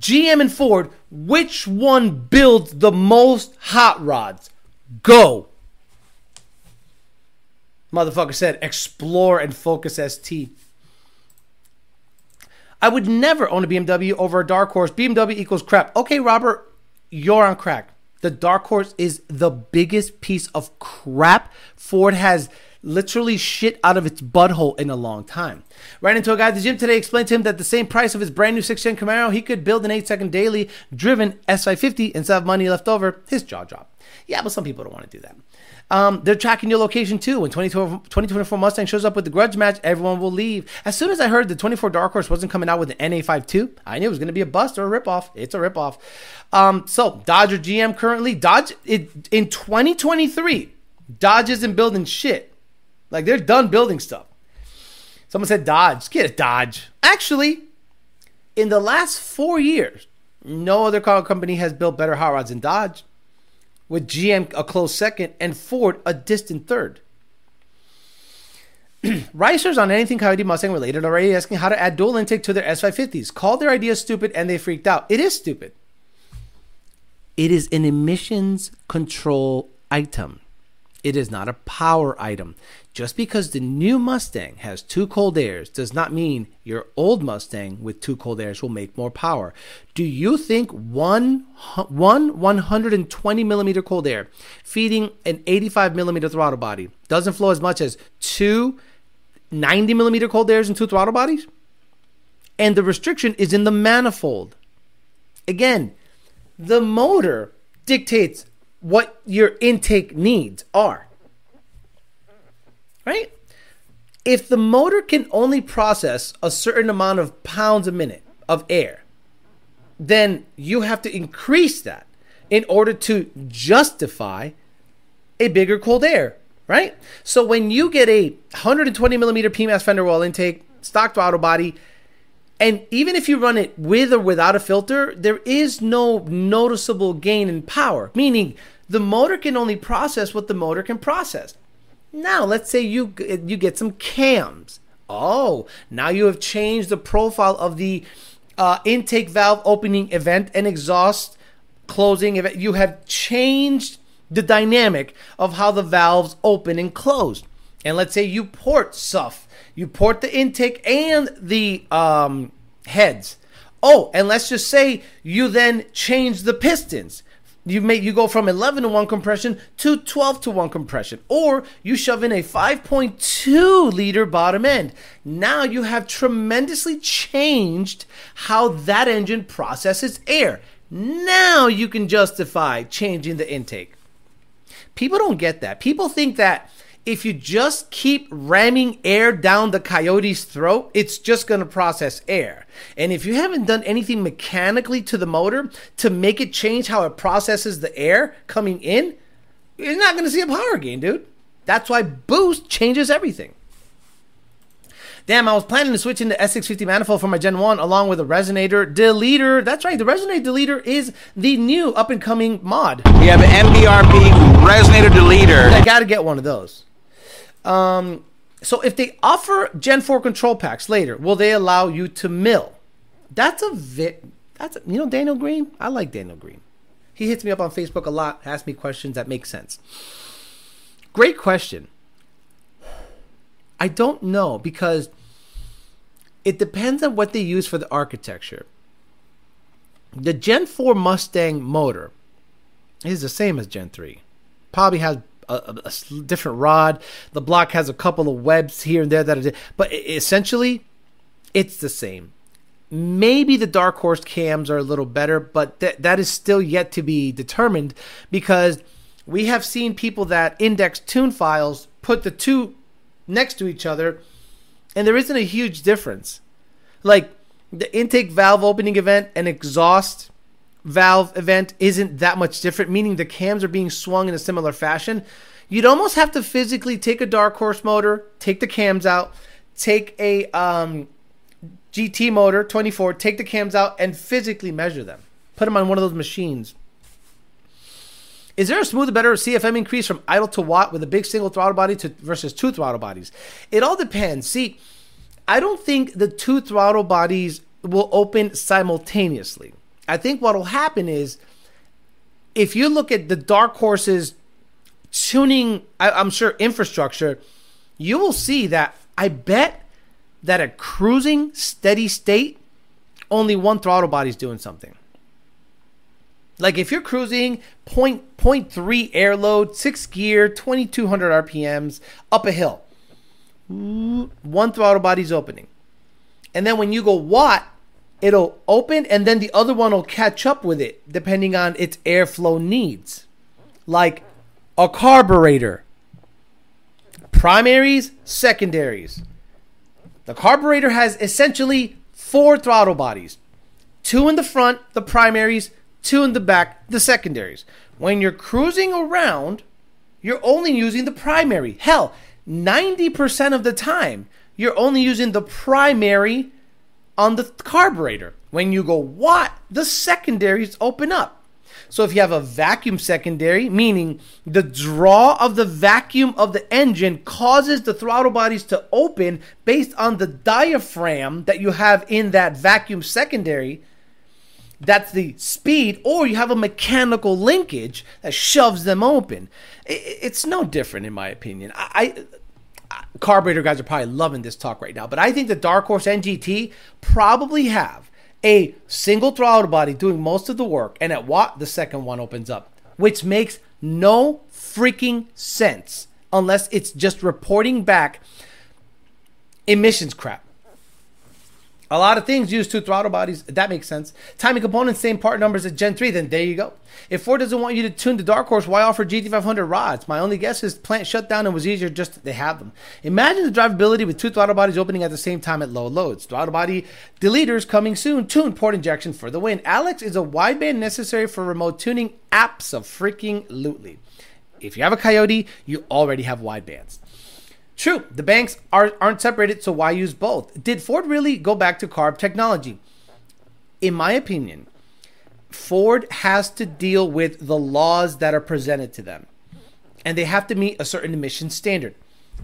G M and Ford, which one builds the most hot rods? Go. Motherfucker said, explore and focus S T. I would never own a B M W over a Dark Horse. B M W equals crap. Okay, Robert, you're on crack. The Dark Horse is the biggest piece of crap Ford has literally shit out of its butthole in a long time. Ran into a guy at the gym today, explained to him that the same price of his brand new sixth gen Camaro, he could build an eight second daily driven S five fifty and still have money left over. His jaw dropped. Yeah, but some people don't want to do that. Um, they're tracking your location too. When twenty twenty-four Mustang shows up with the grudge match, everyone will leave. As soon as I heard the twenty-four Dark Horse wasn't coming out with an N A fifty-two, I knew it was going to be a bust or a ripoff. It's a ripoff. Um, so Dodge or G M currently, Dodge it, in twenty twenty-three, Dodge isn't building shit. Like, they're done building stuff. Someone said Dodge. Get a Dodge. Actually, in the last four years, no other car company has built better hot rods than Dodge, with G M a close second and Ford a distant third. Ricers on anything Coyote Mustang related already asking how to add dual intake to their S five fifties. Called their idea stupid and they freaked out. It is stupid. It is an emissions control item. It is not a power item. Just because the new Mustang has two cold airs does not mean your old Mustang with two cold airs will make more power. Do you think one, one one hundred twenty millimeter cold air feeding an eighty-five millimeter throttle body doesn't flow as much as two ninety millimeter cold airs and two throttle bodies? And the restriction is in the manifold. Again, the motor dictates what your intake needs are, right? If the motor can only process a certain amount of pounds a minute of air, then you have to increase that in order to justify a bigger cold air, right? So when you get a one hundred twenty millimeter P M A S fender well intake, stock throttle body, and even if you run it with or without a filter, there is no noticeable gain in power, meaning the motor can only process what the motor can process. Now, let's say you you get some cams. Oh, now you have changed the profile of the uh, intake valve opening event and exhaust closing event. You have changed the dynamic of how the valves open and close. And let's say you port S U F. You port the intake and the um, heads. Oh, and let's just say you then change the pistons. You make you go from eleven to one compression to twelve to one compression, or you shove in a five point two liter bottom end. Now you have tremendously changed how that engine processes air. Now you can justify changing the intake. People don't get that. People think that if you just keep ramming air down the Coyote's throat, it's just going to process air. And if you haven't done anything mechanically to the motor to make it change how it processes the air coming in, you're not going to see a power gain, dude. That's why boost changes everything. Damn, I was planning to switch into S six fifty manifold for my Gen one along with a resonator deleter. That's right, the resonator deleter is the new up-and-coming mod. We have an M B R P resonator deleter. I got to get one of those. Um, so if they offer Gen four control packs later, will they allow you to mill? That's a vi- That's a, you know Daniel Green? I like Daniel Green. He hits me up on Facebook a lot, asks me questions that make sense. Great question. I don't know, because it depends on what they use for the architecture. The Gen four Mustang motor is the same as Gen three. Probably has A, a different rod. The block has a couple of webs here and there that it, but essentially it's the same. Maybe the Dark Horse cams are a little better, but th- that is still yet to be determined, because we have seen people that index tune files put the two next to each other, and there isn't a huge difference. Like, the intake valve opening event and exhaust valve event isn't that much different, meaning the cams are being swung in a similar fashion. You'd almost have to physically take a Dark Horse motor, take the cams out, take a um, G T motor, twenty-four, take the cams out, and physically measure them. Put them on one of those machines. Is there a smoother, better C F M increase from idle to watt with a big single throttle body to versus two throttle bodies? It all depends. See, I don't think the two throttle bodies will open simultaneously. I think what will happen is, if you look at the Dark Horse's tuning, I, I'm sure, infrastructure, you will see that I bet that at cruising steady state, only one throttle body is doing something. Like, if you're cruising zero point three air load, six gear, twenty-two hundred R P Ms, up a hill, one throttle body's opening. And then when you go watt, it'll open, and then the other one will catch up with it, depending on its airflow needs. Like a carburetor. Primaries, secondaries. The carburetor has essentially four throttle bodies. Two in the front, the primaries. Two in the back, the secondaries. When you're cruising around, you're only using the primary. Hell, ninety percent of the time, you're only using the primary on the carburetor. When you go watt, the secondaries open up. So if you have a vacuum secondary, meaning the draw of the vacuum of the engine causes the throttle bodies to open based on the diaphragm that you have in that vacuum secondary, that's the speed, or you have a mechanical linkage that shoves them open. It's no different, in my opinion. I, I carburetor guys are probably loving this talk right now, but I think the Dark Horse and G T probably have a single throttle body doing most of the work, and at watt, the second one opens up, which makes no freaking sense unless it's just reporting back emissions crap. A lot of things use two throttle bodies. That makes sense. Timing components, same part numbers as Gen three. Then there you go. If Ford doesn't want you to tune the Dark Horse, why offer G T five hundred rods? My only guess is plant shut down and was easier just they have them. Imagine the drivability with two throttle bodies opening at the same time at low loads. Throttle body deleters coming soon. Tune port injection for the win. Alex, is a wideband necessary for remote tuning? Abso-freaking-lutely. If you have a Coyote, you already have widebands. True, the banks are, aren't separated, so why use both? Did Ford really go back to carb technology? In my opinion, Ford has to deal with the laws that are presented to them, and they have to meet a certain emission standard.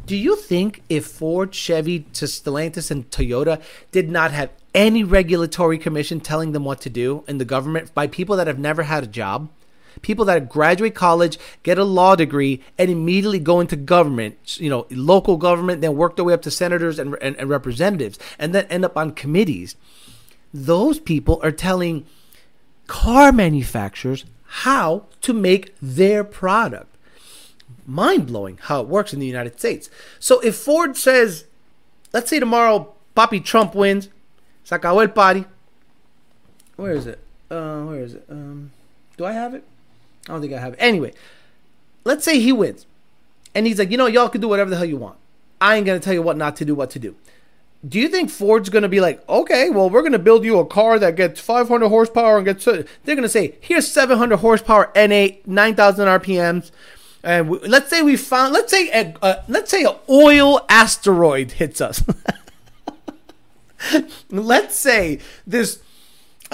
Do you think if Ford, Chevy, to Stellantis, and Toyota did not have any regulatory commission telling them what to do in the government by people that have never had a job? People that graduate college, get a law degree, and immediately go into government, you know, local government, then work their way up to senators and, and, and representatives, and then end up on committees. Those people are telling car manufacturers how to make their product. Mind-blowing how it works in the United States. So if Ford says, let's say tomorrow, Papi Trump wins, se acabó el party. Where is it? Uh, where is it? Um, do I have it? I don't think I have it. Anyway, let's say he wins. And he's like, you know, y'all can do whatever the hell you want. I ain't going to tell you what not to do, what to do. Do you think Ford's going to be like, okay, well, we're going to build you a car that gets five hundred horsepower and gets... They're going to say, here's seven hundred horsepower N A, nine thousand R P Ms. And we, let's say we found... Let's say a, a, let's say an oil asteroid hits us. Let's say this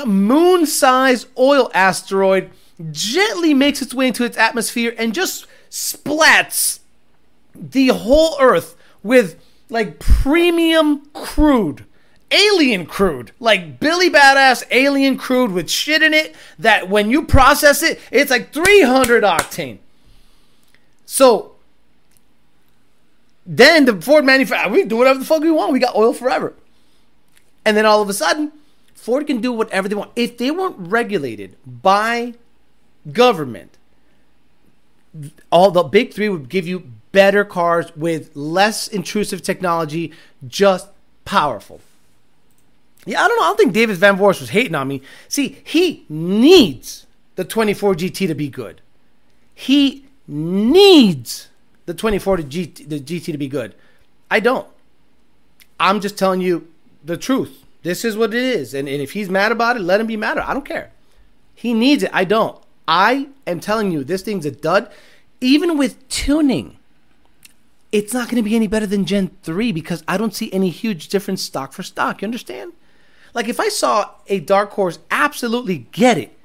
moon-sized oil asteroid gently makes its way into its atmosphere and just splats the whole earth with like premium crude, alien crude, like Billy Badass alien crude with shit in it that when you process it, it's like three hundred octane. So then the Ford manufacturer, we do whatever the fuck we want. We got oil forever. And then all of a sudden, Ford can do whatever they want. If they weren't regulated by government, all the big three would give you better cars with less intrusive technology, just powerful. Yeah, I don't know. I don't think David Van Vorst was hating on me. See, he needs the twenty-four G T to be good. He needs the twenty-four to G T, the G T to be good. I don't. I'm just telling you the truth. This is what it is. And, and if he's mad about it, let him be mad about it. I don't care. He needs it. I don't. I am telling you, this thing's a dud. Even with tuning, it's not going to be any better than Gen three because I don't see any huge difference stock for stock. You understand? Like if I saw a Dark Horse absolutely get it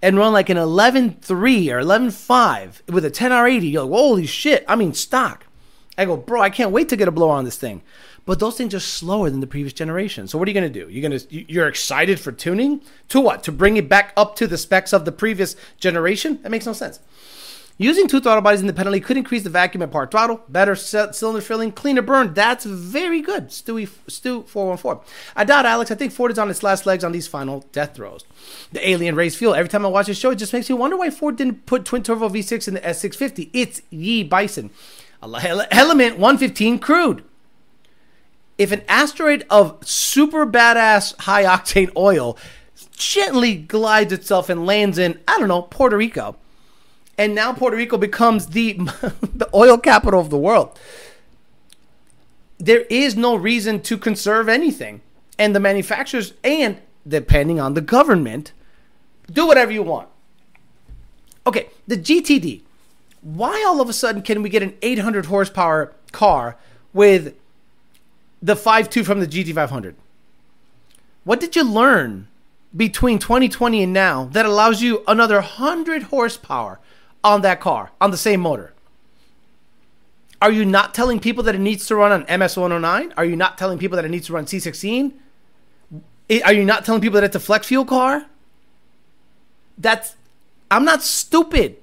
and run like an eleven three or eleven five with a ten R eighty, you're like, holy shit, I mean stock. I go, bro, I can't wait to get a blow on this thing. But those things are slower than the previous generation. So what are you going to do? You're going to you're excited for tuning? To what? To bring it back up to the specs of the previous generation? That makes no sense. Using two throttle bodies independently could increase the vacuum at part throttle, better cylinder filling, cleaner burn. That's very good, Stewie, Stu four one four. I doubt, Alex. I think Ford is on its last legs on these final death throws. The alien race fuel. Every time I watch this show, it just makes me wonder why Ford didn't put twin turbo V six in the S six fifty. It's ye bison. Element one fifteen crude. If an asteroid of super badass high octane oil gently glides itself and lands in, I don't know, Puerto Rico. And now Puerto Rico becomes the the oil capital of the world. There is no reason to conserve anything. And the manufacturers, and depending on the government, do whatever you want. Okay, the G T D. Why all of a sudden can we get an eight hundred horsepower car with the five point two from the G T five hundred? What did you learn between twenty twenty and now that allows you another one hundred horsepower? On that car, on the same motor? Are you not telling people that it needs to run on M S one oh nine? Are you not telling people that it needs to run C sixteen? Are you not telling people that it's a flex fuel car? That's, I'm not stupid.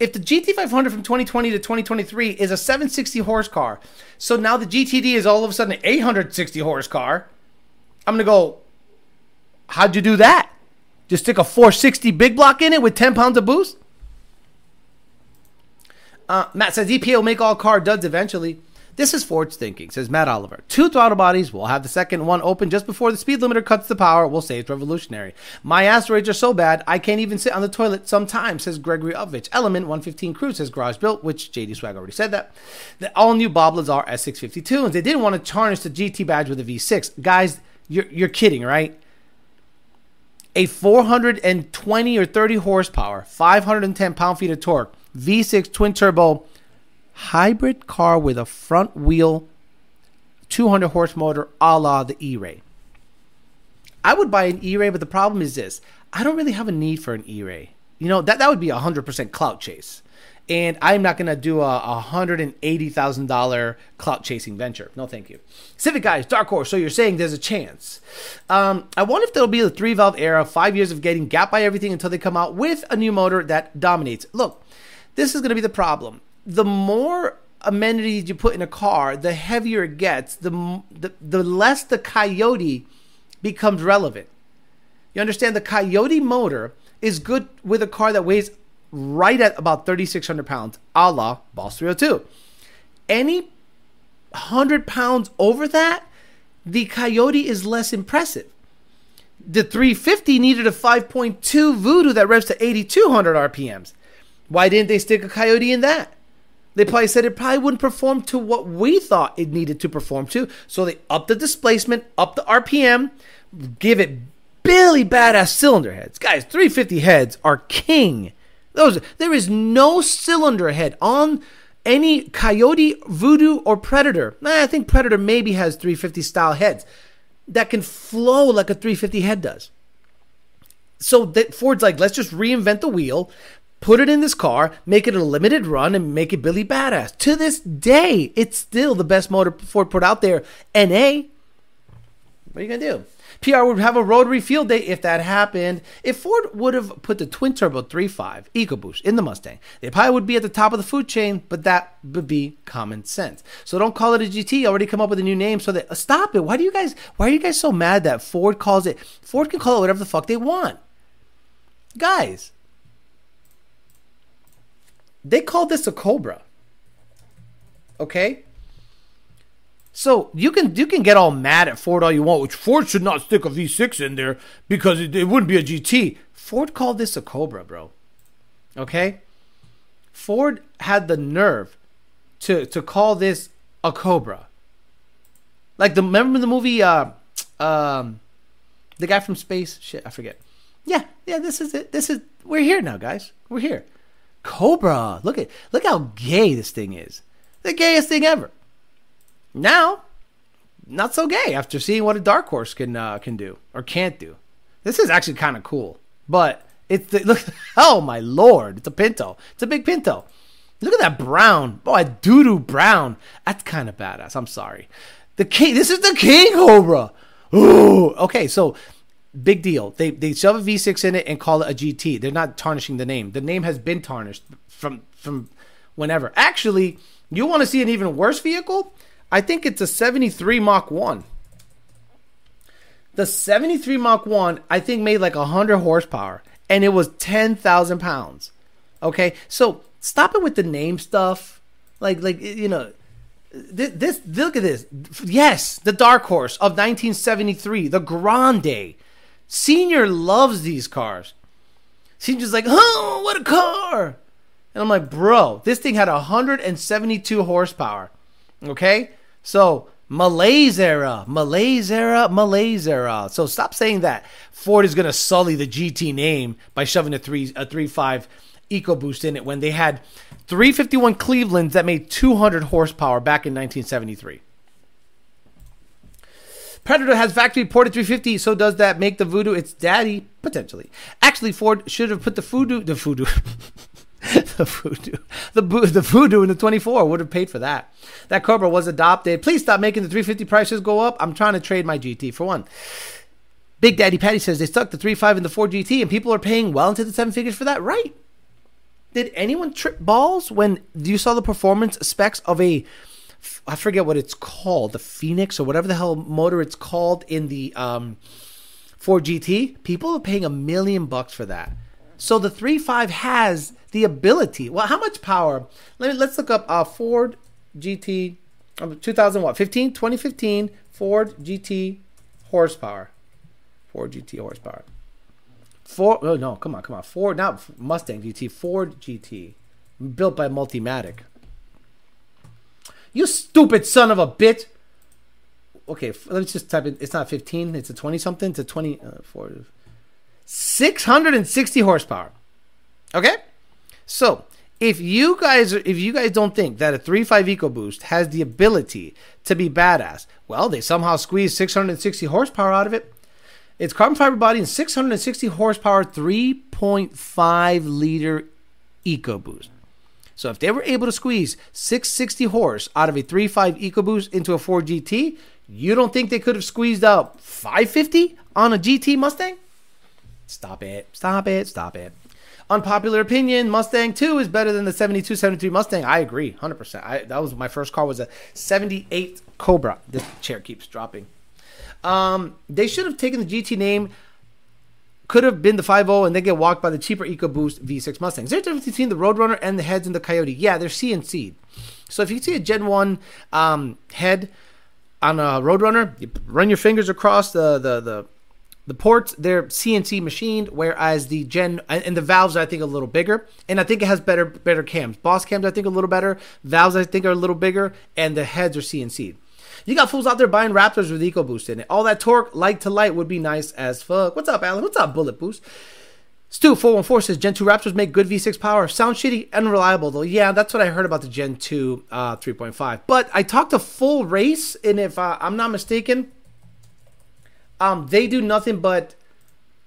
If the G T five hundred from twenty twenty to twenty twenty-three is a seven hundred sixty horse car, so now the G T D is all of a sudden an eight hundred sixty horse car, I'm gonna go, how'd you do that? Just stick a four sixty big block in it with ten pounds of boost? Uh, Matt says, E P A will make all car duds eventually. This is Ford's thinking, says Matt Oliver. Two throttle bodies. We'll have the second one open just before the speed limiter cuts the power. We'll say it's revolutionary. My asteroids are so bad, I can't even sit on the toilet sometimes, says Gregory Ovich. Element one fifteen Cruise, says Garage Built, which J D Swag already said that. The all-new Bob Lazar S six fifty-two, and they didn't want to tarnish the G T badge with a V six. Guys, you're, you're kidding, right? A four hundred twenty or thirty horsepower, five hundred ten pound-feet of torque, V six twin turbo hybrid car with a front wheel two hundred horse motor a la the E-Ray. I would buy an E-Ray, but the problem is this. I don't really have a need for an E-Ray. You know, that, that would be a one hundred percent clout chase. And I'm not going to do a one hundred eighty thousand dollars clout chasing venture. No, thank you. Civic guys, Dark Horse, so you're saying there's a chance. Um, I wonder if there'll be the three-valve era, five years of getting gapped by everything until they come out with a new motor that dominates. Look, this is going to be the problem. The more amenities you put in a car, the heavier it gets, the, the the less the Coyote becomes relevant. You understand? The Coyote motor is good with a car that weighs right at about thirty-six hundred pounds, a la Boss three oh two. Any one hundred pounds over that, the Coyote is less impressive. The three fifty needed a five point two Voodoo that revs to eighty-two hundred R P Ms. Why didn't they stick a Coyote in that? They probably said it probably wouldn't perform to what we thought it needed to perform to. So they upped the displacement, upped the R P M, give it Billy badass cylinder heads. Guys, three fifty heads are king. Those, there is no cylinder head on any Coyote, Voodoo, or Predator. I think Predator maybe has three fifty style heads that can flow like a three fifty head does. So that Ford's like, let's just reinvent the wheel. Put it in this car, make it a limited run, and make it Billy badass. To this day, it's still the best motor Ford put out there. N A, what are you going to do? P R would have a rotary field day if that happened. If Ford would have put the twin-turbo three point five EcoBoost in the Mustang, they probably would be at the top of the food chain, but that would be common sense. So don't call it a G T. Already come up with a new name. So that, uh, stop it. Why do you guys? Why are you guys so mad that Ford calls it? Ford can call it whatever the fuck they want. Guys, they call this a Cobra, okay? So you can you can get all mad at Ford all you want, which Ford should not stick a V six in there because it, it wouldn't be a G T. Ford called this a Cobra, bro. Okay? Ford had the nerve to to call this a Cobra. Like, the remember the movie, uh, um, the guy from space? Shit, I forget. Yeah, yeah, this is it. This is, we're here now, guys. We're here. Cobra. Look at, look how gay this thing is. The gayest thing ever. Now, not so gay after seeing what a Dark Horse can uh, can do or can't do. This is actually kind of cool. But it's the, look, oh my lord, it's a Pinto. It's a big Pinto. Look at that brown. Oh, a doo-doo brown. That's kind of badass. I'm sorry. The king. This is the King Cobra. Ooh. Okay, so big deal. They they shove a V six in it and call it a G T. They're not tarnishing the name. The name has been tarnished from from whenever. Actually, you want to see an even worse vehicle? I think it's a seventy-three Mach one. The seventy-three Mach one, I think, made like one hundred horsepower. And it was ten thousand pounds. Okay? So, stop it with the name stuff. Like, like you know, this, this, look at this. Yes, the Dark Horse of nineteen seventy-three, the Grande. Senior loves these cars. Senior's like, oh, what a car. And I'm like, bro, this thing had one hundred seventy-two horsepower. Okay? So, malaise era, malaise era, malaise era. So stop saying that. Ford is going to sully the G T name by shoving a three a three point five EcoBoost in it when they had three fifty-one Clevelands that made two hundred horsepower back in nineteen seventy-three. Predator has factory ported three fifty, so does that make the Voodoo its daddy? Potentially. Actually, Ford should have put the Voodoo, the Voodoo, the Voodoo, the, the Voodoo in the twenty-four would have paid for that. That Cobra was adopted. Please stop making the three fifty prices go up. I'm trying to trade my G T for one. Big Daddy Patty says they stuck the three point five in the Ford G T and people are paying well into the seven figures for that. Right. Did anyone trip balls when you saw the performance specs of a, I forget what it's called, the Phoenix or whatever the hell motor it's called in the um, Ford G T? People are paying a million bucks for that. So the three point five has the ability. Well, how much power? Let me, let's look up uh, Ford G T, um, two thousand what? fifteen, twenty fifteen Ford G T horsepower. Ford G T horsepower. Ford, oh no, come on, come on. Ford, not Mustang G T, Ford G T. Built by Multimatic. You stupid son of a bitch. Okay, let's just type in. It's not fifteen, it's a twenty something. It's a twenty, uh, Ford. six hundred sixty horsepower. Okay? So, if you guys if you guys don't think that a three point five EcoBoost has the ability to be badass, well, they somehow squeezed six hundred sixty horsepower out of it. It's carbon fiber body and six hundred sixty horsepower three point five liter EcoBoost. So if they were able to squeeze six hundred sixty horse out of a three point five EcoBoost into a Ford G T, you don't think they could have squeezed out five fifty on a G T Mustang? Stop it. Stop it. Stop it. Unpopular opinion, Mustang two is better than the seventy-two seventy-three Mustang. I agree, one hundred percent. I, that was my first car was a seventy-eight Cobra. This chair keeps dropping. Um, they should have taken the G T name. Could have been the fifty and then get walked by the cheaper EcoBoost V six Mustangs. There's a difference between the Roadrunner and the heads and the Coyote. Yeah, they're C and C'd. So if you see a Gen one um, head on a Roadrunner, you run your fingers across the the the... The ports, they're C N C machined, whereas the Gen, and the valves are, I think, a little bigger. And I think it has better better cams. Boss cams, I think, a little better. Valves, I think, are a little bigger. And the heads are C N C'd. You got fools out there buying Raptors with EcoBoost in it. All that torque, light to light, would be nice as fuck. What's up, Alan? What's up, Bullet Boost? Stu, four one four says, Gen two Raptors make good V six power. Sounds shitty, unreliable, though. Yeah, that's what I heard about the Gen two uh, three point five. But I talked a full race, and if uh, I'm not mistaken... Um, they do nothing but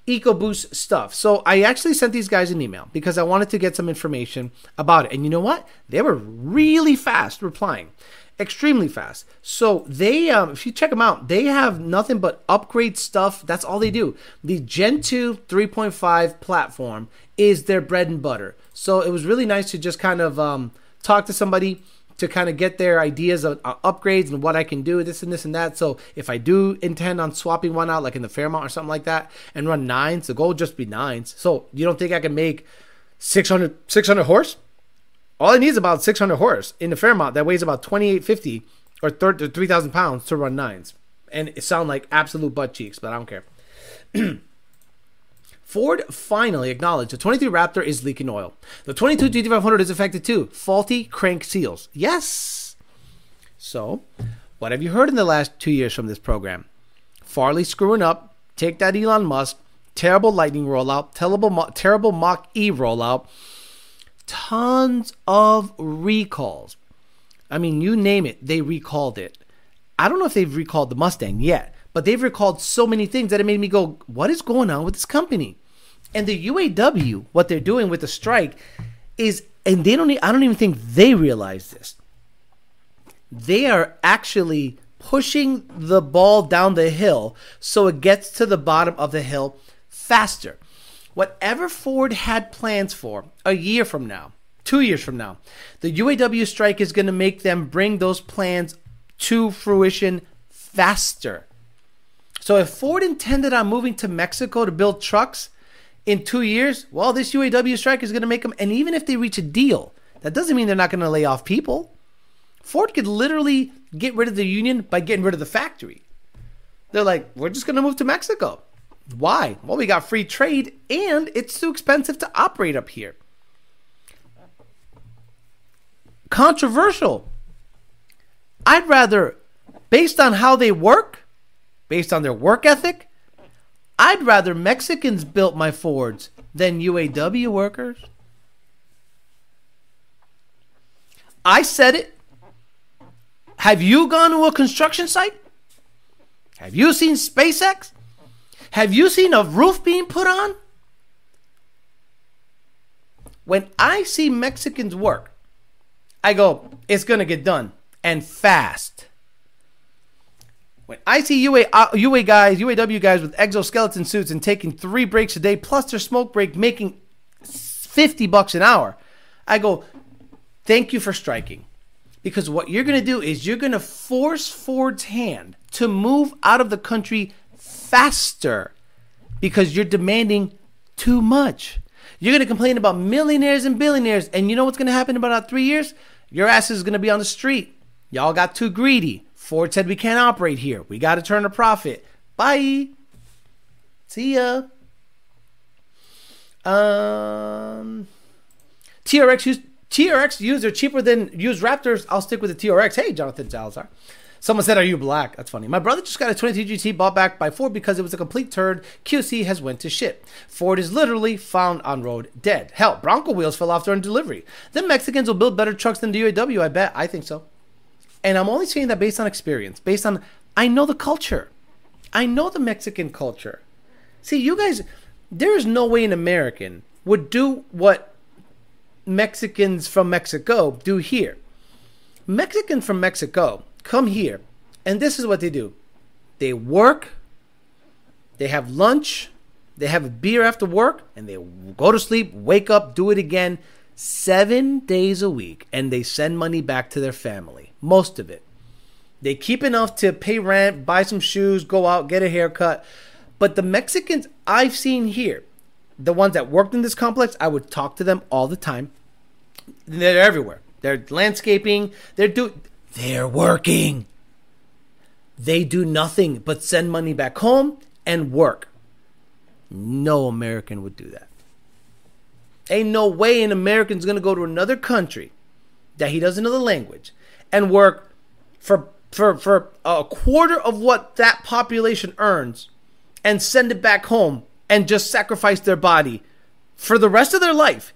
EcoBoost stuff. So I actually sent these guys an email because I wanted to get some information about it. And you know what? They were really fast replying, extremely fast. So they, um, if you check them out, they have nothing but upgrade stuff. That's all they do. The Gen two three point five platform is their bread and butter. So it was really nice to just kind of um, talk to somebody to kind of get their ideas of uh, upgrades and what I can do, this and this and that. So if I do intend on swapping one out, like in the Fairmont or something like that, and run nines, the goal would just be nines. So you don't think I can make six hundred horse? All it needs is about six hundred horse in the Fairmont that weighs about twenty-eight fifty or three thousand pounds to run nines. And it sound like absolute butt cheeks, but I don't care. Ford finally acknowledged the twenty-three Raptor is leaking oil. The twenty-two G T five hundred is affected too. Faulty crank seals. Yes! So, what have you heard in the last two years from this program? Farley screwing up. Take that Elon Musk. Terrible Lightning rollout. Terrible, mo- terrible Mach-E rollout. Tons of recalls. I mean, you name it, they recalled it. I don't know if they've recalled the Mustang yet, but they've recalled so many things that it made me go, what is going on with this company? And the U A W, what they're doing with the strike is, and they don't, I don't even think they realize this. They are actually pushing the ball down the hill so it gets to the bottom of the hill faster. Whatever Ford had plans for a year from now, two years from now, the U A W strike is going to make them bring those plans to fruition faster. So if Ford intended on moving to Mexico to build trucks in two years, well, this U A W strike is going to make them, and even if they reach a deal, that doesn't mean they're not going to lay off people. Ford could literally get rid of the union by getting rid of the factory. They're like, we're just going to move to Mexico. Why? Well, we got free trade, and it's too expensive to operate up here. Controversial. I'd rather, based on how they work, based on their work ethic, I'd rather Mexicans built my Fords than U A W workers. I said it. Have you gone to a construction site? Have you seen SpaceX? Have you seen a roof being put on? When I see Mexicans work, I go, it's going to get done. And fast. When I see U A, U A guys, U A W guys with exoskeleton suits and taking three breaks a day plus their smoke break making fifty bucks an hour, I go, thank you for striking. Because what you're going to do is you're going to force Ford's hand to move out of the country faster because you're demanding too much. You're going to complain about millionaires and billionaires, and you know what's going to happen in about three years? Your ass is going to be on the street. Y'all got too greedy. Ford said we can't operate here. We got to turn a profit. Bye. See ya. Um, T R X, use, T R X user cheaper than used Raptors. I'll stick with the T R X. Hey, Jonathan Salazar. Someone said, are you black? That's funny. My brother just got a twenty-two G T bought back by Ford because it was a complete turd. Q C has went to shit. Ford is literally found on road dead. Hell, Bronco wheels fell off during delivery. The Mexicans will build better trucks than the U A W, I bet. I think so. And I'm only saying that based on experience, based on, I know the culture. I know the Mexican culture. See, you guys, there is no way an American would do what Mexicans from Mexico do here. Mexicans from Mexico come here, and this is what they do. They work, they have lunch, they have a beer after work, and they go to sleep, wake up, do it again. Seven days a week, and they send money back to their family, most of it. They keep enough to pay rent, buy some shoes, go out, get a haircut. But the Mexicans I've seen here, the ones that worked in this complex, I would talk to them all the time. They're everywhere. They're landscaping. They're do- They're working. They do nothing but send money back home and work. No American would do that. Ain't no way an American's going to go to another country that he doesn't know the language and work for for for a quarter of what that population earns and send it back home and just sacrifice their body for the rest of their life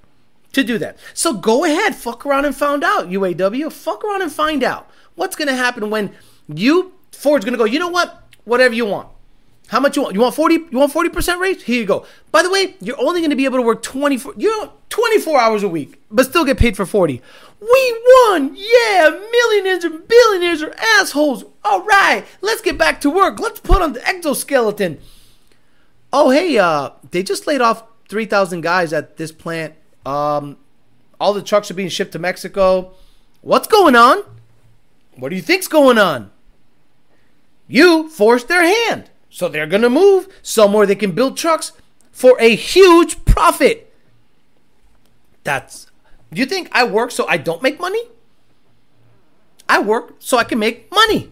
to do that. So go ahead, fuck around and find out, U A W. Fuck around and find out what's going to happen when you, Ford's going to go, you know what, whatever you want. How much you want? You want forty? You want forty percent raise? Here you go. By the way, you're only going to be able to work twenty-four. You know, twenty-four hours a week, but still get paid for forty. We won! Yeah, millionaires and billionaires are assholes. All right, let's get back to work. Let's put on the exoskeleton. Oh hey, uh, they just laid off three thousand guys at this plant. Um, all the trucks are being shipped to Mexico. What's going on? What do you think's going on? You forced their hand. So they're going to move somewhere they can build trucks for a huge profit. That's, you think I work so I don't make money? I work so I can make money.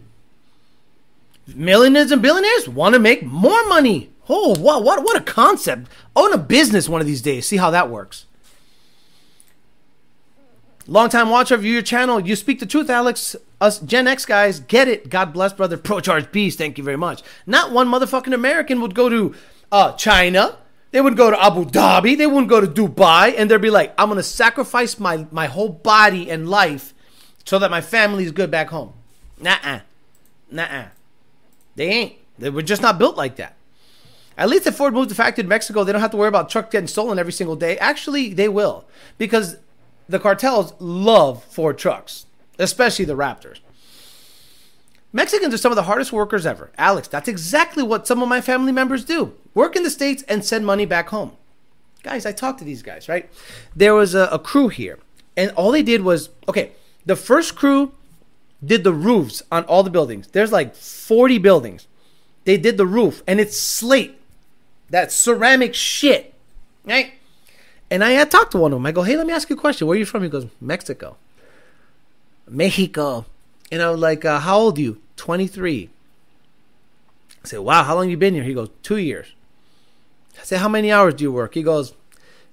Millionaires and billionaires want to make more money. Oh, what, what, what a concept. Own a business one of these days. See how that works. Long-time watcher of your channel. You speak the truth, Alex. Us Gen X guys get it. God bless, brother. Pro-charge peace. Thank you very much. Not one motherfucking American would go to uh, China. They would go to Abu Dhabi. They wouldn't go to Dubai. And they'd be like, I'm going to sacrifice my, my whole body and life so that my family is good back home. Nuh-uh. Nuh-uh. They ain't. They were just not built like that. At least if Ford moved the factory to Mexico, they don't have to worry about truck getting stolen every single day. Actually, they will. Because the cartels love Ford trucks, especially the Raptors. Mexicans are some of the hardest workers ever. Alex, that's exactly what some of my family members do. Work in the States and send money back home. Guys, I talked to these guys, right? There was a, a crew here, and all they did was, okay, the first crew did the roofs on all the buildings. There's like forty buildings. They did the roof, and it's slate. That ceramic shit, right? And I, I talked to one of them. I go, hey, let me ask you a question. Where are you from? He goes, Mexico. Mexico. And I was like, uh, how old are you? twenty-three. I said, wow, how long you been here? He goes, two years. I said, how many hours do you work? He goes,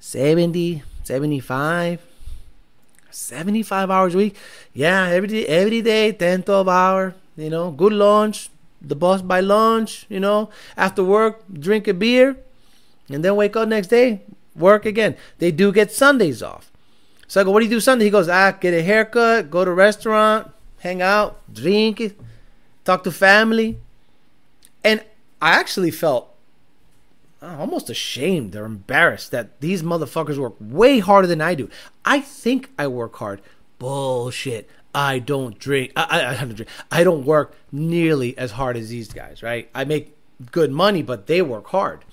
seventy, seventy-five, seventy-five hours a week. Yeah, every day, every day, ten, twelve hours. You know, good lunch. The boss by lunch, you know. After work, drink a beer. And then wake up next day. Work again. They do get Sundays off. So I go, what do you do Sunday? He goes, I get a haircut, go to a restaurant, hang out, drink, talk to family. And I actually felt uh, almost ashamed or embarrassed that these motherfuckers work way harder than I do. I think I work hard. Bullshit. I don't drink. I, I, I don't drink. I don't work nearly as hard as these guys, right? I make good money, but they work hard.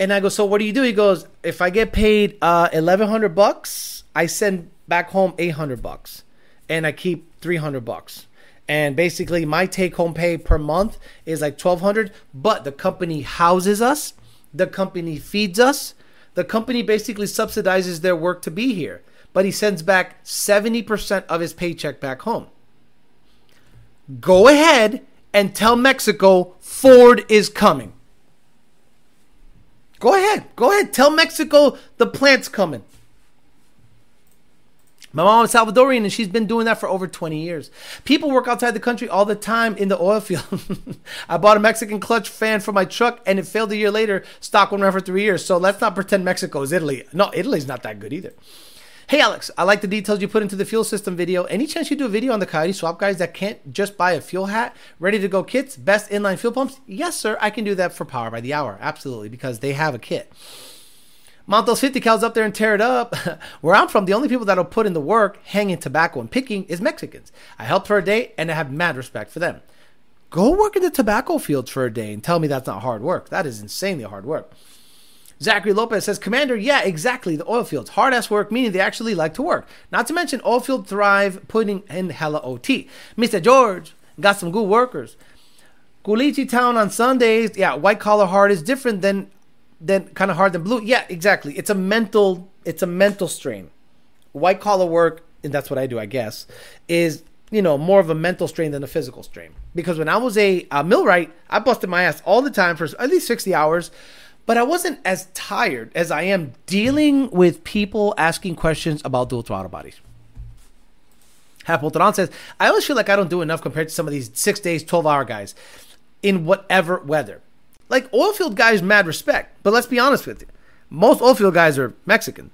And I go, so what do you do? He goes, if I get paid uh, eleven hundred bucks, I send back home eight hundred bucks, and I keep three hundred bucks. And basically, my take-home pay per month is like twelve hundred. But the company houses us, the company feeds us, the company basically subsidizes their work to be here. But he sends back seventy percent of his paycheck back home. Go ahead and tell Mexico Ford is coming. Go ahead. Go ahead. Tell Mexico the plant's coming. My mom is Salvadorian, and she's been doing that for over twenty years. People work outside the country all the time in the oil field. I bought a Mexican clutch fan for my truck, and it failed a year later. Stock went around for three years. So let's not pretend Mexico is Italy. No, Italy's not that good either. Hey, Alex, I like the details you put into the fuel system video. Any chance you do a video on the Coyote swap guys that can't just buy a fuel hat? Ready to go kits? Best inline fuel pumps? Yes, sir. I can do that for Power by the Hour. Absolutely, because they have a kit. Mount those fifty cals up there and tear it up. Where I'm from, the only people that'll put in the work, hanging tobacco and picking, is Mexicans. I helped for a day, and I have mad respect for them. Go work in the tobacco fields for a day and tell me that's not hard work. That is insanely hard work. Zachary Lopez says, Commander, yeah, exactly, the oil fields. Hard-ass work, meaning they actually like to work. Not to mention, oil field thrive, putting in hella O T. Mister George got some good workers. Culichi Town on Sundays, yeah, white-collar hard is different than, than kind of hard than blue. Yeah, exactly. It's a mental, it's a mental strain. White-collar work, and that's what I do, I guess, is, you know, more of a mental strain than a physical strain. Because when I was a, a millwright, I busted my ass all the time for at least sixty hours. But I wasn't as tired as I am dealing with people asking questions about dual throttle bodies. Hapolteron says, I always feel like I don't do enough compared to some of these six days, twelve-hour guys in whatever weather. Like, oil field guys, mad respect. But let's be honest with you. Most oil field guys are Mexican.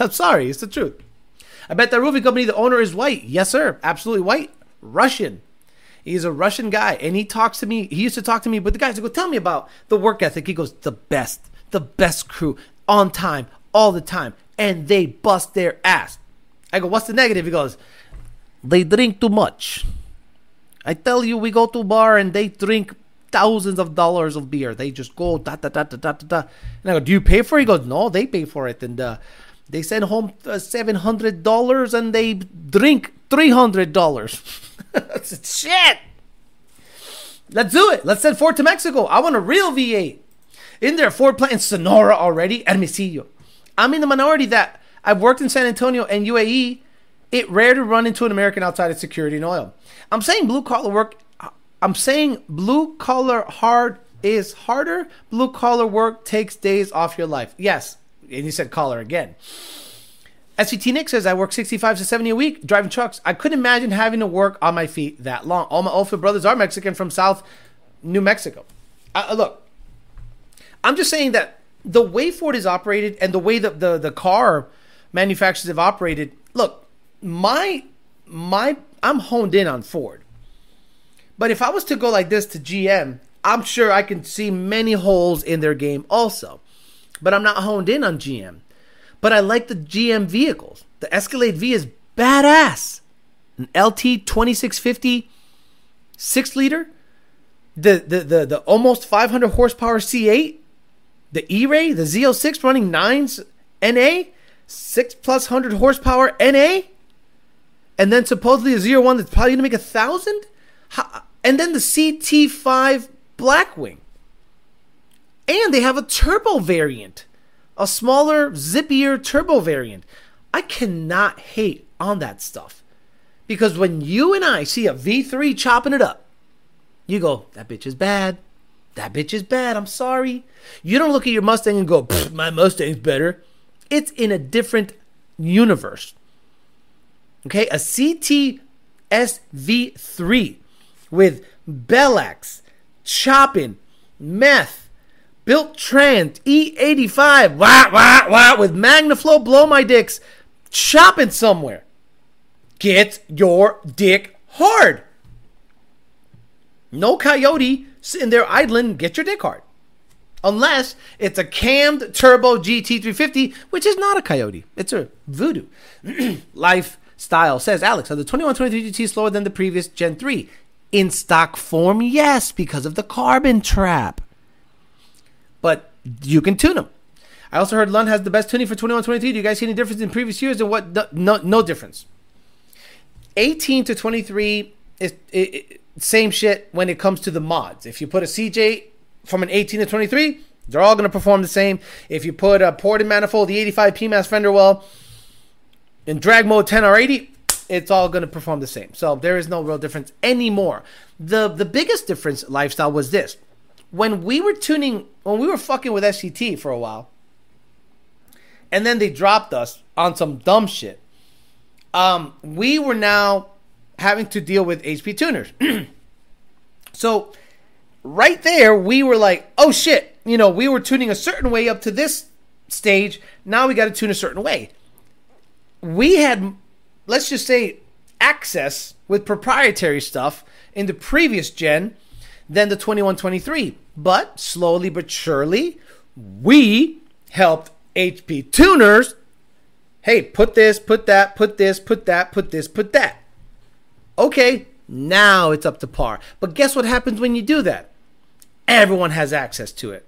I'm sorry. It's the truth. I bet that roofing company, the owner is white. Yes, sir. Absolutely white. Russian. He's a Russian guy, and he talks to me. He used to talk to me, but the guys would go, tell me about the work ethic. He goes, the best, the best crew, on time, all the time, and they bust their ass. I go, what's the negative? He goes, they drink too much. I tell you, we go to a bar, and they drink thousands of dollars of beer. They just go, da, da, da, da, da, da, da. And I go, do you pay for it? He goes, no, they pay for it, and uh, they send home seven hundred dollars, and they drink three hundred dollars. Shit. Let's do it. Let's send Ford to Mexico. I want a real V eight. Isn't there a Ford plant in Sonora already? Hermosillo. I'm in the minority that I've worked in San Antonio and U A E It's rare to run into an American outside of security and oil. I'm saying blue collar work. I'm saying blue collar hard is harder. Blue collar work takes days off your life. Yes. And you said collar again. S V T Nick says, I work sixty-five to seventy a week driving trucks. I couldn't imagine having to work on my feet that long. All my Ophir brothers are Mexican from South New Mexico. Uh, look, I'm just saying that the way Ford is operated and the way that the, the car manufacturers have operated, look, my, my, I'm honed in on Ford. But if I was to go like this to G M, I'm sure I can see many holes in their game also. But I'm not honed in on G M. But I like the G M vehicles. The Escalade V is badass. An L T twenty-six fifty six liter. The, the, the, the almost five hundred horsepower C eight. The E-Ray. The Z oh six running nines N A. six plus one hundred horsepower N A. And then supposedly a zero one that's probably going to make one thousand. And then the C T five Blackwing. And they have a turbo variant. A smaller, zippier turbo variant. I cannot hate on that stuff. Because when you and I see a V three chopping it up, you go, that bitch is bad. That bitch is bad. I'm sorry. You don't look at your Mustang and go, my Mustang's better. It's in a different universe. Okay? A C T S V three with Bellax, Choppin, Meth, Built Trans, E eighty-five, wah, wah, wah, with MagnaFlow blow my dicks, chopping somewhere. Get your dick hard. No Coyote sitting there idling, get your dick hard. Unless it's a cammed turbo G T three fifty, which is not a Coyote. It's a Voodoo. Lifestyle says, Alex, are the twenty-one twenty-three G T slower than the previous Gen three? In stock form, yes, because of the carbon trap. But you can tune them. I also heard Lund has the best tuning for twenty-one twenty-three. Do you guys see any difference in previous years? And what? The, no, no difference. eighteen to twenty-three is it, it, same shit when it comes to the mods. If you put a C J from an eighteen to twenty-three, they're all going to perform the same. If you put a ported manifold, the eighty-five P M A S fender well, in drag mode ten R eighty, it's all going to perform the same. So there is no real difference anymore. The, the biggest difference, Lifestyle, was this. When we were tuning, when we were fucking with S C T for a while, and then they dropped us on some dumb shit, um, we were now having to deal with H P Tuners. So, right there, we were like, oh shit, you know, we were tuning a certain way up to this stage, now we got to tune a certain way. We had, let's just say, access with proprietary stuff in the previous gen than the twenty-one twenty-three. But slowly but surely, we helped H P Tuners. Hey, put this, put that, put this, put that, put this, put that. Okay, now it's up to par. But guess what happens when you do that? Everyone has access to it.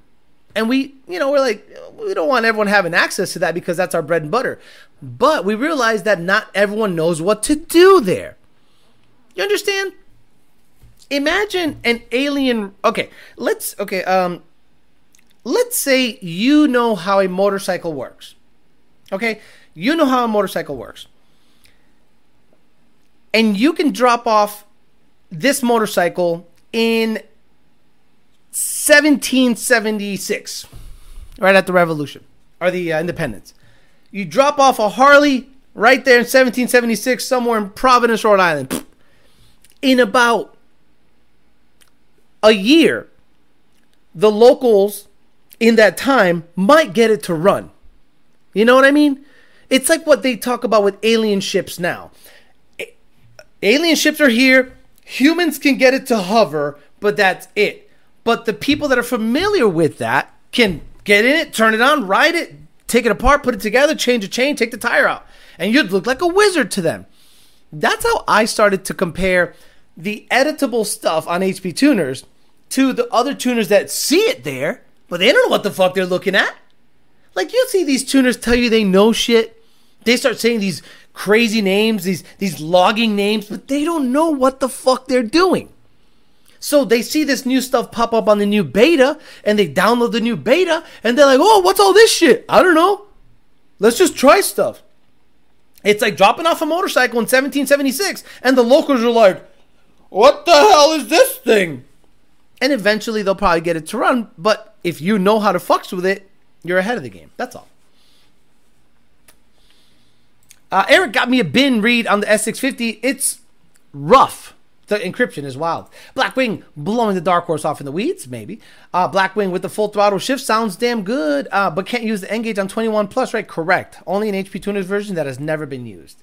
And we, you know, we're like, we don't want everyone having access to that because that's our bread and butter. But we realize that not everyone knows what to do there. You understand? Imagine an alien, okay, let's, okay, um, let's say you know how a motorcycle works, okay? You know how a motorcycle works. And you can drop off this motorcycle in seventeen seventy-six, right at the Revolution, or the uh, Independence. You drop off a Harley right there in seventeen seventy-six, somewhere in Providence, Rhode Island, in about a year, the locals in that time might get it to run. You know what I mean? It's like what they talk about with alien ships now. Alien ships are here. Humans can get it to hover, but that's it. But the people that are familiar with that can get in it, turn it on, ride it, take it apart, put it together, change a chain, take the tire out. And you'd look like a wizard to them. That's how I started to compare the editable stuff on H P Tuners to the other tuners that see it there, but they don't know what the fuck they're looking at. Like, you'll see these tuners tell you they know shit. They start saying these crazy names, these, these logging names, but they don't know what the fuck they're doing. So they see this new stuff pop up on the new beta, and they download the new beta, and they're like, oh, what's all this shit? I don't know. Let's just try stuff. It's like dropping off a motorcycle in seventeen seventy-six, and the locals are like, what the hell is this thing? And eventually they'll probably get it to run, but if you know how to fucks with it, you're ahead of the game. That's all. Uh, Eric got me a bin read on the S six fifty. It's rough. The encryption is wild. Blackwing blowing the Dark Horse off in the weeds, maybe. Uh, Blackwing with the full throttle shift sounds damn good, uh, but can't use the N-Gage on twenty-one plus, right? Correct. Only an H P Tuners version that has never been used.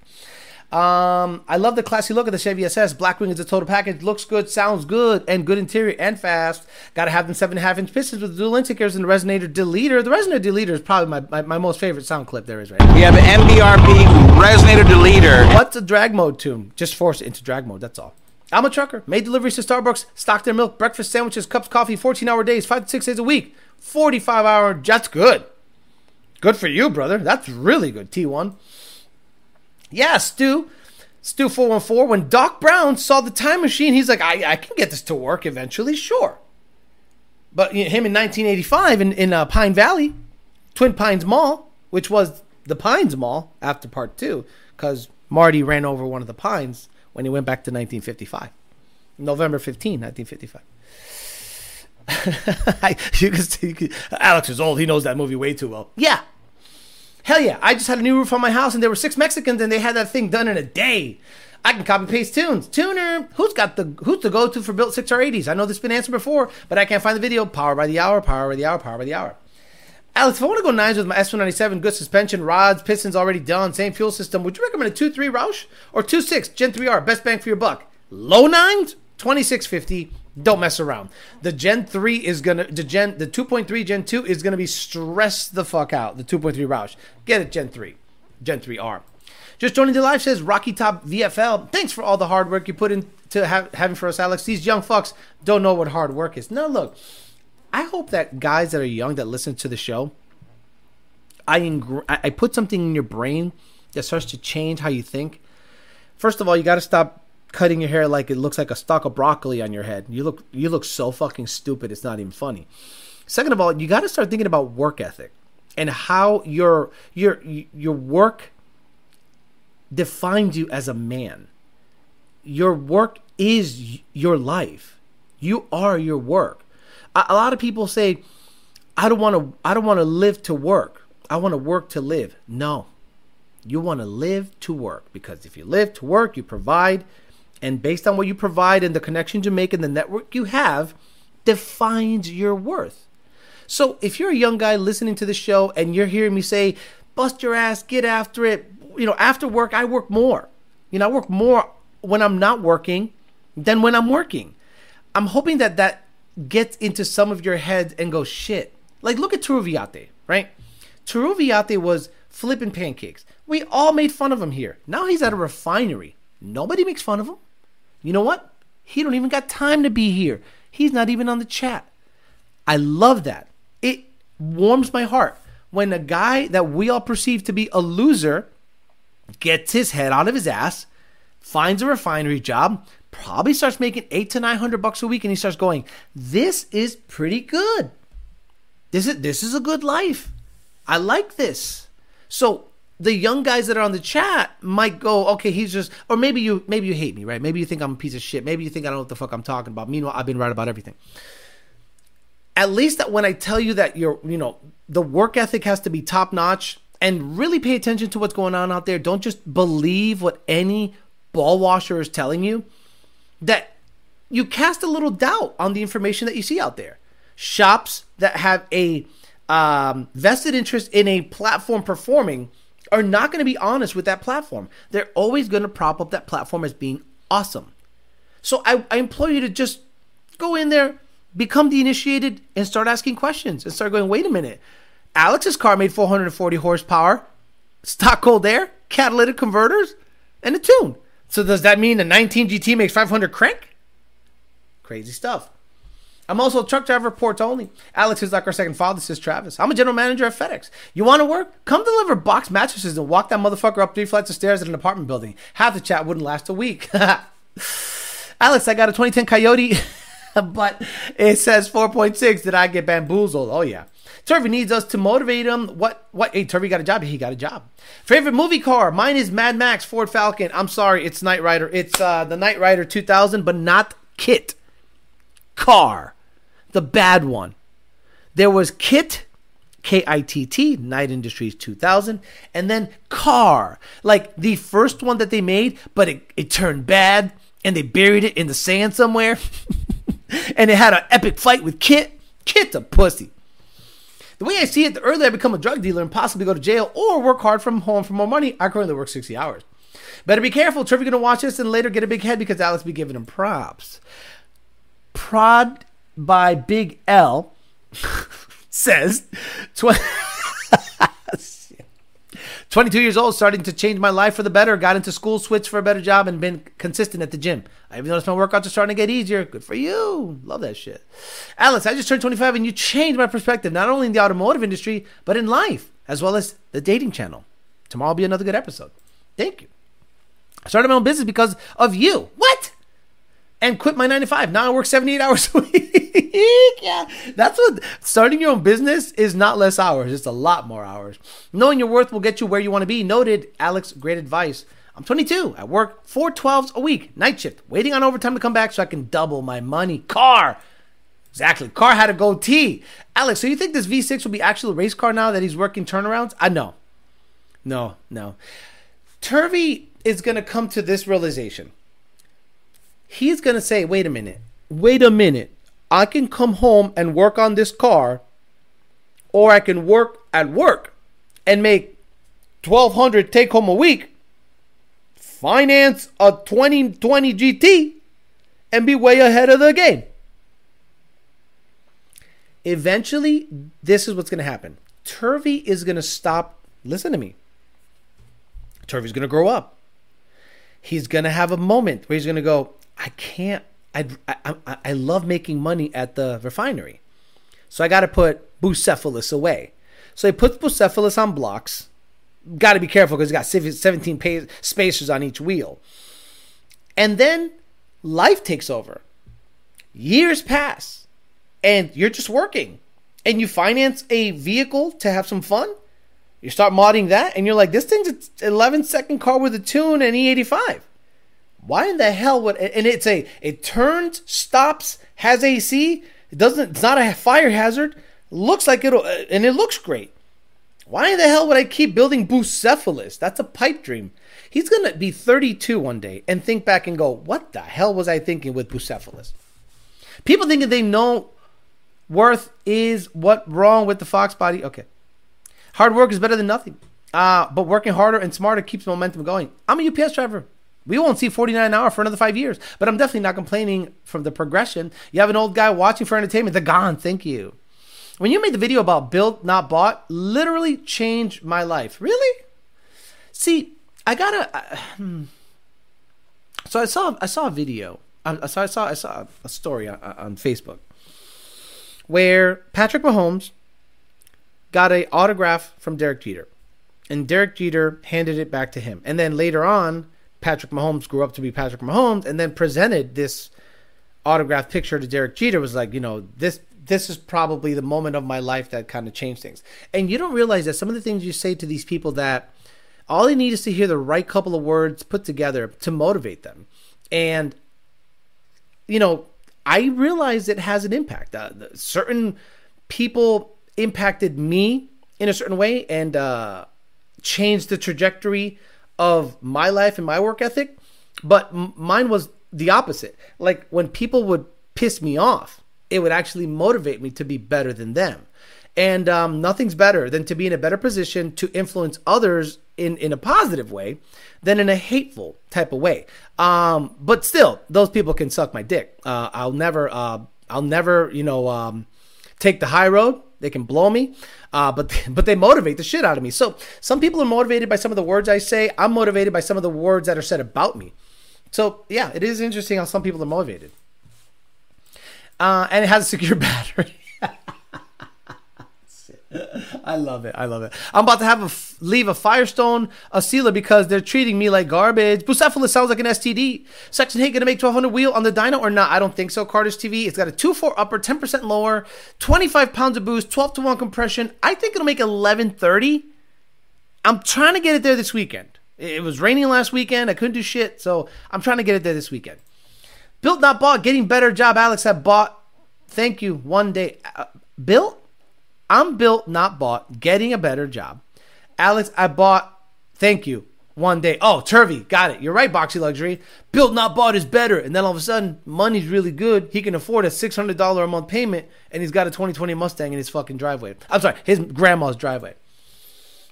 Um, I love the classy look of the Chevy S S. Blackwing is a total package. Looks good, sounds good, and good interior and fast. Gotta have them seven and a half inch pistons with the dual intakers and the resonator deleter. The resonator deleter is probably my, my, my most favorite sound clip there is right now. We have an M B R P resonator deleter. What's a drag mode tune? Just force it into drag mode, that's all. I'm a trucker. Made deliveries to Starbucks, stocked their milk, breakfast sandwiches, cups, coffee, fourteen hour days, five to six days a week, forty-five hour. That's good. Good for you, brother. That's really good, T one. Yeah, Stu, Stu four one four, when Doc Brown saw the time machine, he's like, I, I can get this to work eventually, sure. But you know, him in nineteen eighty-five in, in uh, Pine Valley, Twin Pines Mall, which was the Pines Mall after part two, because Marty ran over one of the Pines when he went back to nineteen fifty-five. November fifteenth, nineteen fifty-five. you can see, you can, Alex is old. He knows that movie way too well. Yeah. Hell yeah. I just had a new roof on my house, and there were six Mexicans, and they had that thing done in a day. I can copy-paste tunes. Tuner, who's got the who's the go-to for built six R eighties? I know this has been answered before, but I can't find the video. Power by the hour, power by the hour, power by the hour. Alex, if I want to go nines with my S one ninety-seven, good suspension, rods, pistons already done, same fuel system, would you recommend a two three Roush or two six Gen three R, best bang for your buck? Low nines, twenty-six fifty, don't mess around. The Gen three is going to, the Gen, the two point three Gen two is going to be stressed the fuck out, the two point three Roush. Get it, Gen three, Gen three R. Just joining the live says, Rocky Top V F L, thanks for all the hard work you put into ha- having for us, Alex. These young fucks don't know what hard work is. Now look, I hope that guys that are young that listen to the show, I ing- I put something in your brain that starts to change how you think. First of all, you got to stop cutting your hair like it looks like a stalk of broccoli on your head. You look you look so fucking stupid. It's not even funny. Second of all, you got to start thinking about work ethic and how your your your work defines you as a man. Your work is your life. You are your work. A lot of people say, I don't want to I don't want to live to work. I want to work to live. No. You want to live to work, because if you live to work, you provide, and based on what you provide and the connections you make and the network you have defines your worth. So if you're a young guy listening to the show and you're hearing me say, bust your ass, get after it, you know, after work, I work more. You know, I work more when I'm not working than when I'm working. I'm hoping that that gets into some of your heads and go, shit. Like, look at Turuviate, right? Turuviate was flipping pancakes. We all made fun of him here. Now he's at a refinery. Nobody makes fun of him. You know what? He don't even got time to be here. He's not even on the chat. I love that. It warms my heart when a guy that we all perceive to be a loser gets his head out of his ass, finds a refinery job, probably starts making eight to nine hundred bucks a week, and he starts going, this is pretty good. This is this is a good life. I like this. So the young guys that are on the chat might go, okay, he's just, or maybe you maybe you hate me, right? Maybe you think I'm a piece of shit. Maybe you think I don't know what the fuck I'm talking about. Meanwhile, I've been right about everything. At least that when I tell you that you're, you know, the work ethic has to be top notch, and really pay attention to what's going on out there. Don't just believe what any ball washer is telling you. That you cast a little doubt on the information that you see out there. Shops that have a um, vested interest in a platform performing are not going to be honest with that platform. They're always going to prop up that platform as being awesome. So I, I implore you to just go in there, become the initiated, and start asking questions and start going, wait a minute. Alex's car made four hundred forty horsepower, stock cold air, catalytic converters, and a tune. So does that mean the nineteen G T makes five hundred crank? Crazy stuff. I'm also a truck driver, ports only. Alex is like our second father, says Travis. I'm a general manager at FedEx. You want to work? Come deliver box mattresses and walk that motherfucker up three flights of stairs at an apartment building. Half the chat wouldn't last a week. Alex, I got a twenty ten Coyote, but it says four point six. Did I get bamboozled? Oh, yeah. Turvy needs us to motivate him. What? What? Hey, Turvy got a job. He got a job. Favorite movie car? Mine is Mad Max, Ford Falcon. I'm sorry, it's Knight Rider. It's uh, the Knight Rider two thousand, but not Kit. Car. The bad one. There was Kit, K I T T, Knight Industries two thousand, and then Car. Like the first one that they made, but it, it turned bad, and they buried it in the sand somewhere. And it had an epic fight with Kit. Kit's a pussy. The way I see it, the earlier I become a drug dealer and possibly go to jail or work hard from home for more money, I currently work sixty hours. Better be careful. Trevor going to watch this and later get a big head because Alex be giving him props. Prod by Big L says, twenty-two years old, starting to change my life for the better. Got into school, switched for a better job, and been consistent at the gym. I even noticed my workouts are starting to get easier. Good for you. Love that shit. Alex, I just turned twenty-five and you changed my perspective, not only in the automotive industry, but in life, as well as the dating channel. Tomorrow will be another good episode. Thank you. I started my own business because of you. What? And quit my nine to five. Now I work seventy-eight hours a week. Yeah, that's what starting your own business is. Not less hours, it's a lot more hours. Knowing your worth will get you where you want to be. Noted, Alex. Great advice. I'm twenty-two. I work four twelves a week, night shift, waiting on overtime to come back so I can double my money. Car. Exactly. Car had a goatee. Alex, so you think this V six will be actual race car now that he's working turnarounds? I know. No, no. Turvey is going to come to this realization. He's going to say, wait a minute, wait a minute. I can come home and work on this car, or I can work at work and make twelve hundred take home a week, finance a twenty twenty G T, and be way ahead of the game. Eventually, this is what's going to happen. Turvey is going to stop. Listen to me. Turvey's going to grow up. He's going to have a moment where he's going to go, I can't. I, I, I love making money at the refinery. So I got to put Bucephalus away. So he puts Bucephalus on blocks. Got to be careful because he's got seventeen spacers on each wheel. And then life takes over. Years pass. And you're just working. And you finance a vehicle to have some fun. You start modding that. And you're like, this thing's an eleven second car with a tune and E eighty-five. Why in the hell would, and it's a, it turns, stops, has A C, it doesn't, it's not a fire hazard, looks like it'll, and it looks great. Why in the hell would I keep building Bucephalus? That's a pipe dream. He's going to be thirty-two one day and think back and go, what the hell was I thinking with Bucephalus? People thinking they know worth is what wrong with the Fox body. Okay. Hard work is better than nothing. Uh, but working harder and smarter keeps momentum going. I'm a U P S driver. We won't see forty-nine an hour for another five years, but I'm definitely not complaining from the progression. You have an old guy watching for entertainment. They're gone. Thank you. When you made the video about built, not bought, literally changed my life. Really? See, I gotta. I, hmm. So I saw I saw a video. I, I saw I saw I saw a story on, on Facebook where Patrick Mahomes got an autograph from Derek Jeter, and Derek Jeter handed it back to him, and then later on, Patrick Mahomes grew up to be Patrick Mahomes and then presented this autographed picture to Derek Jeter. Was like, you know, this this is probably the moment of my life that kind of changed things. And you don't realize that some of the things you say to these people, that all they need is to hear the right couple of words put together to motivate them. And, you know, I realize it has an impact. Uh, certain people impacted me in a certain way and uh, changed the trajectory of my life and my work ethic, but m- mine was the opposite. Like when people would piss me off, it would actually motivate me to be better than them. And um, nothing's better than to be in a better position to influence others in, in a positive way than in a hateful type of way. Um, but still, those people can suck my dick. Uh, I'll never, uh, I'll never, you know, um, take the high road. They can blow me, uh, but but they motivate the shit out of me. So some people are motivated by some of the words I say. I'm motivated by some of the words that are said about me. So yeah, it is interesting how some people are motivated. Uh, and it has a secure battery. I love it. I love it. I'm about to have a f- leave a Firestone, a Sealer, because they're treating me like garbage. Bucephalus sounds like an S T D. Section eight going to make twelve hundred wheel on the dyno or not? I don't think so. Carter's T V. It's got a two four upper, ten percent lower, twenty-five pounds of boost, twelve to one compression. I think it'll make eleven thirty. I'm trying to get it there this weekend. It was raining last weekend. I couldn't do shit. So I'm trying to get it there this weekend. Built not bought. Getting better job. Alex had bought. Thank you. One day. Uh, Bill? I'm built, not bought, getting a better job. Alex, I bought, thank you, one day. Oh, Turvey, got it. You're right, Boxy Luxury. Built, not bought is better. And then all of a sudden, money's really good. He can afford a six hundred dollars a month payment, and he's got a twenty twenty Mustang in his fucking driveway. I'm sorry, his grandma's driveway.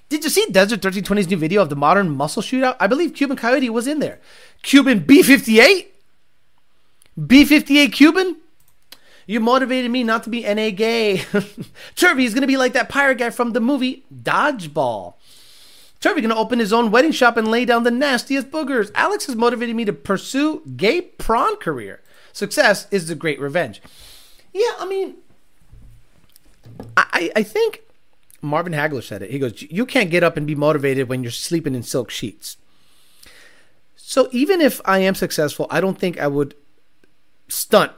Did you see Desert thirteen twenty's new video of the modern muscle shootout? I believe Cuban Coyote was in there. Cuban B fifty-eight? B fifty-eight Cuban? You motivated me not to be N A gay. Turvey is going to be like that pirate guy from the movie Dodgeball. Turvey going to open his own wedding shop and lay down the nastiest boogers. Alex has motivated me to pursue gay prawn career. Success is the great revenge. Yeah, I mean, I, I think Marvin Hagler said it. He goes, you can't get up and be motivated when you're sleeping in silk sheets. So even if I am successful, I don't think I would stunt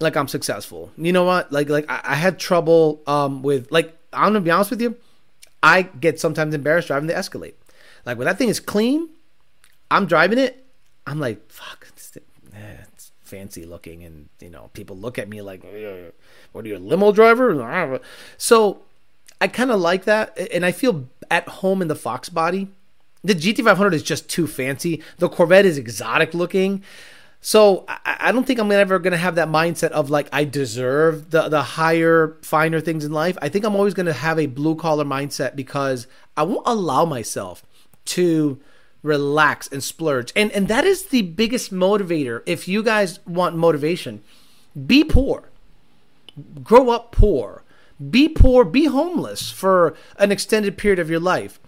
like I'm successful. You know what? Like, like I, I had trouble um, with, like, I'm gonna be honest with you. I get sometimes embarrassed driving the Escalade. Like when that thing is clean, I'm driving it. I'm like, fuck, it's, it's fancy looking, and you know, people look at me like, what are you, a limo driver? So I kind of like that, and I feel at home in the Fox body. The G T five hundred is just too fancy. The Corvette is exotic looking. So I don't think I'm ever going to have that mindset of like I deserve the, the higher, finer things in life. I think I'm always going to have a blue-collar mindset because I won't allow myself to relax and splurge. And and that is the biggest motivator. If you guys want motivation, be poor. Grow up poor. Be poor. Be homeless for an extended period of your life.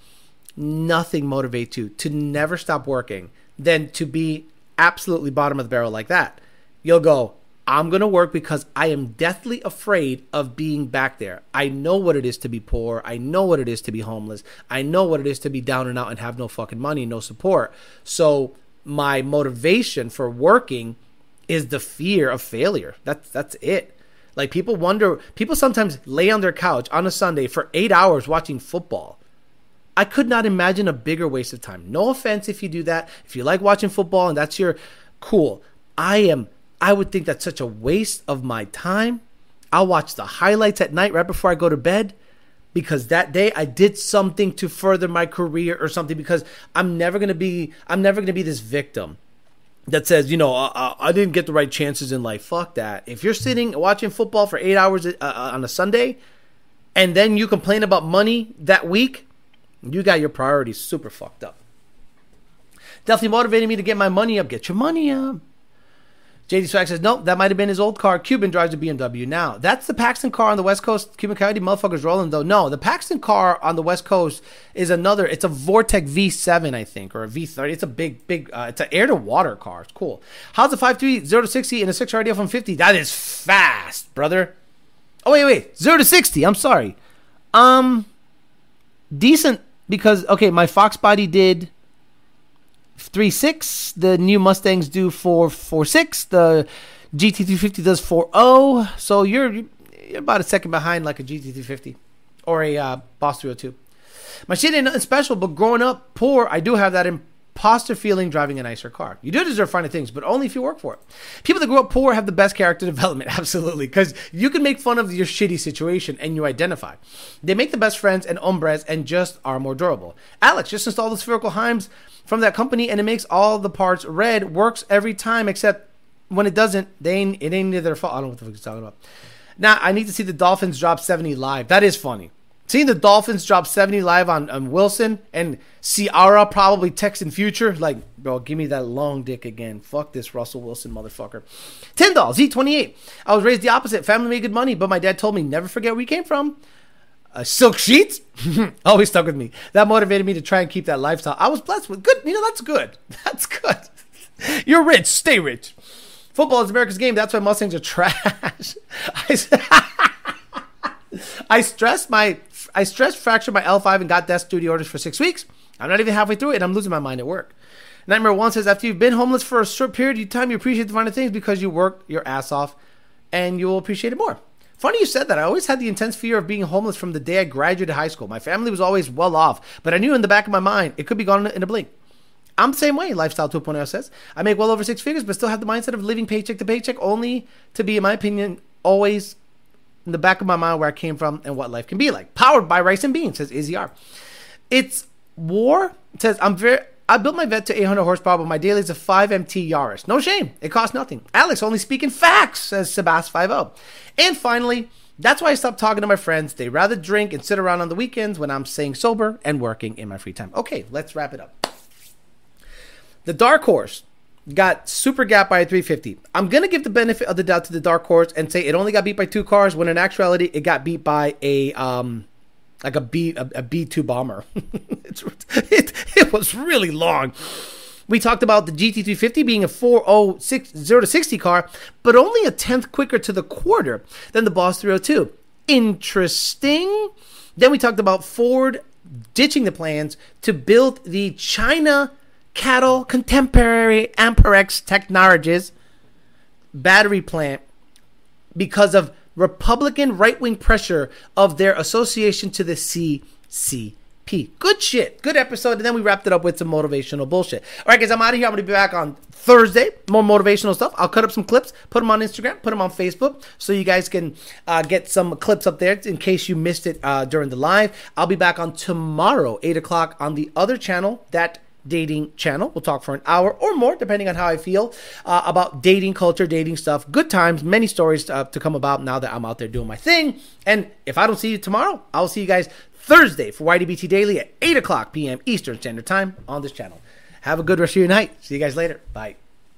Nothing motivates you to never stop working than to be absolutely bottom of the barrel like that. You'll go, I'm going to work because I am deathly afraid of being back there. I know what it is to be poor. I know what it is to be homeless. I know what it is to be down and out and have no fucking money, no support. So my motivation for working is the fear of failure. That's, that's it. Like people wonder, people sometimes lay on their couch on a Sunday for eight hours watching football. I could not imagine a bigger waste of time. No offense if you do that. If you like watching football and that's your cool. I am. I would think that's such a waste of my time. I'll watch the highlights at night right before I go to bed because that day I did something to further my career or something, because I'm never going to be, I'm never going to be this victim that says, you know, I, I didn't get the right chances in life. Fuck that. If you're sitting watching football for eight hours uh, on a Sunday and then you complain about money that week, you got your priorities super fucked up. Definitely motivated me to get my money up. Get your money up. J D Swag says, nope, that might have been his old car. Cuban drives a B M W now. That's the Paxton car on the West Coast. Cuban Coyote motherfuckers rolling, though. No, the Paxton car on the West Coast is another. It's a Vortec V seven, I think, or a V thirty. It's a big, big, uh, it's an air-to-water car. It's cool. How's a five three, zero to sixty, and a six R D F one fifty? That is fast, brother. Oh, wait, wait. zero to sixty. I'm sorry. Um, decent. Because, okay, my Fox body did three point six. The new Mustangs do four point four six. The G T three fifty does four point oh. So you're, you're about a second behind like a G T three fifty or a uh, Boss three oh two. My shit ain't nothing special, but growing up poor, I do have that imposter feeling driving a nicer car. You do deserve finer things, but only if you work for it. People that grow up poor have the best character development, absolutely. Because you can make fun of your shitty situation and you identify. They make the best friends and hombres and just are more durable. Alex, just install the spherical Heims from that company and it makes all the parts red. Works every time, except when it doesn't, they ain't, it ain't their fault. I don't know what the fuck he's talking about. Now, I need to see the Dolphins drop seventy live. That is funny. Seeing the Dolphins drop seventy live on, on Wilson and Ciara probably texting Future, like, bro, give me that long dick again. Fuck this Russell Wilson motherfucker. Tyndall, Z twenty-eight. I was raised the opposite. Family made good money, but my dad told me never forget where we came from. Uh, silk sheets? Always stuck with me. That motivated me to try and keep that lifestyle. I was blessed with good. You know, that's good. That's good. You're rich. Stay rich. Football is America's game. That's why Mustangs are trash. I, I stress my I stress fractured my L five and got desk duty orders for six weeks. I'm not even halfway through it, and I'm losing my mind at work. Nightmare One says, after you've been homeless for a short period of time, you appreciate the finer things because you worked your ass off, and you will appreciate it more. Funny you said that. I always had the intense fear of being homeless from the day I graduated high school. My family was always well off, but I knew in the back of my mind it could be gone in a blink. I'm the same way, Lifestyle two point oh says. I make well over six figures, but still have the mindset of living paycheck to paycheck, only to be, in my opinion, always in the back of my mind where I came from and what life can be like. Powered by Rice and Beans, says Izzy R. It's War, it says, I'm very... I built my vet to eight hundred horsepower, but my daily is a five M T Yaris. No shame. It costs nothing. Alex, only speaking facts, says Sebas fifty. And finally, that's why I stopped talking to my friends. They rather drink and sit around on the weekends when I'm staying sober and working in my free time. Okay, let's wrap it up. The Dark Horse got super gapped by a three fifty. I'm going to give the benefit of the doubt to the Dark Horse and say it only got beat by two cars, when in actuality, it got beat by a... um. Like a B, a, a B two bomber. it's, it, it was really long. We talked about the G T three fifty being a four oh six, zero to sixty car, but only a tenth quicker to the quarter than the Boss three oh two. Interesting. Then we talked about Ford ditching the plans to build the China Cattle Contemporary Amperex Technologies battery plant because of Republican right-wing pressure of their association to the C C P. Good shit. Good episode. And then we wrapped it up with some motivational bullshit. All right, guys, I'm out of here. I'm going to be back on Thursday. More motivational stuff. I'll cut up some clips, put them on Instagram, put them on Facebook, so you guys can uh, get some clips up there in case you missed it uh, during the live. I'll be back on tomorrow, eight o'clock on the other channel, that dating channel. We'll talk for an hour or more, depending on how I feel, uh, about dating culture, dating stuff, good times, many stories to, uh, to come about now that I'm out there doing my thing. And if I don't see you tomorrow, I'll see you guys Thursday for Y D B T Daily at eight o'clock p.m. Eastern Standard Time on this channel. Have a good rest of your night. See you guys later. Bye.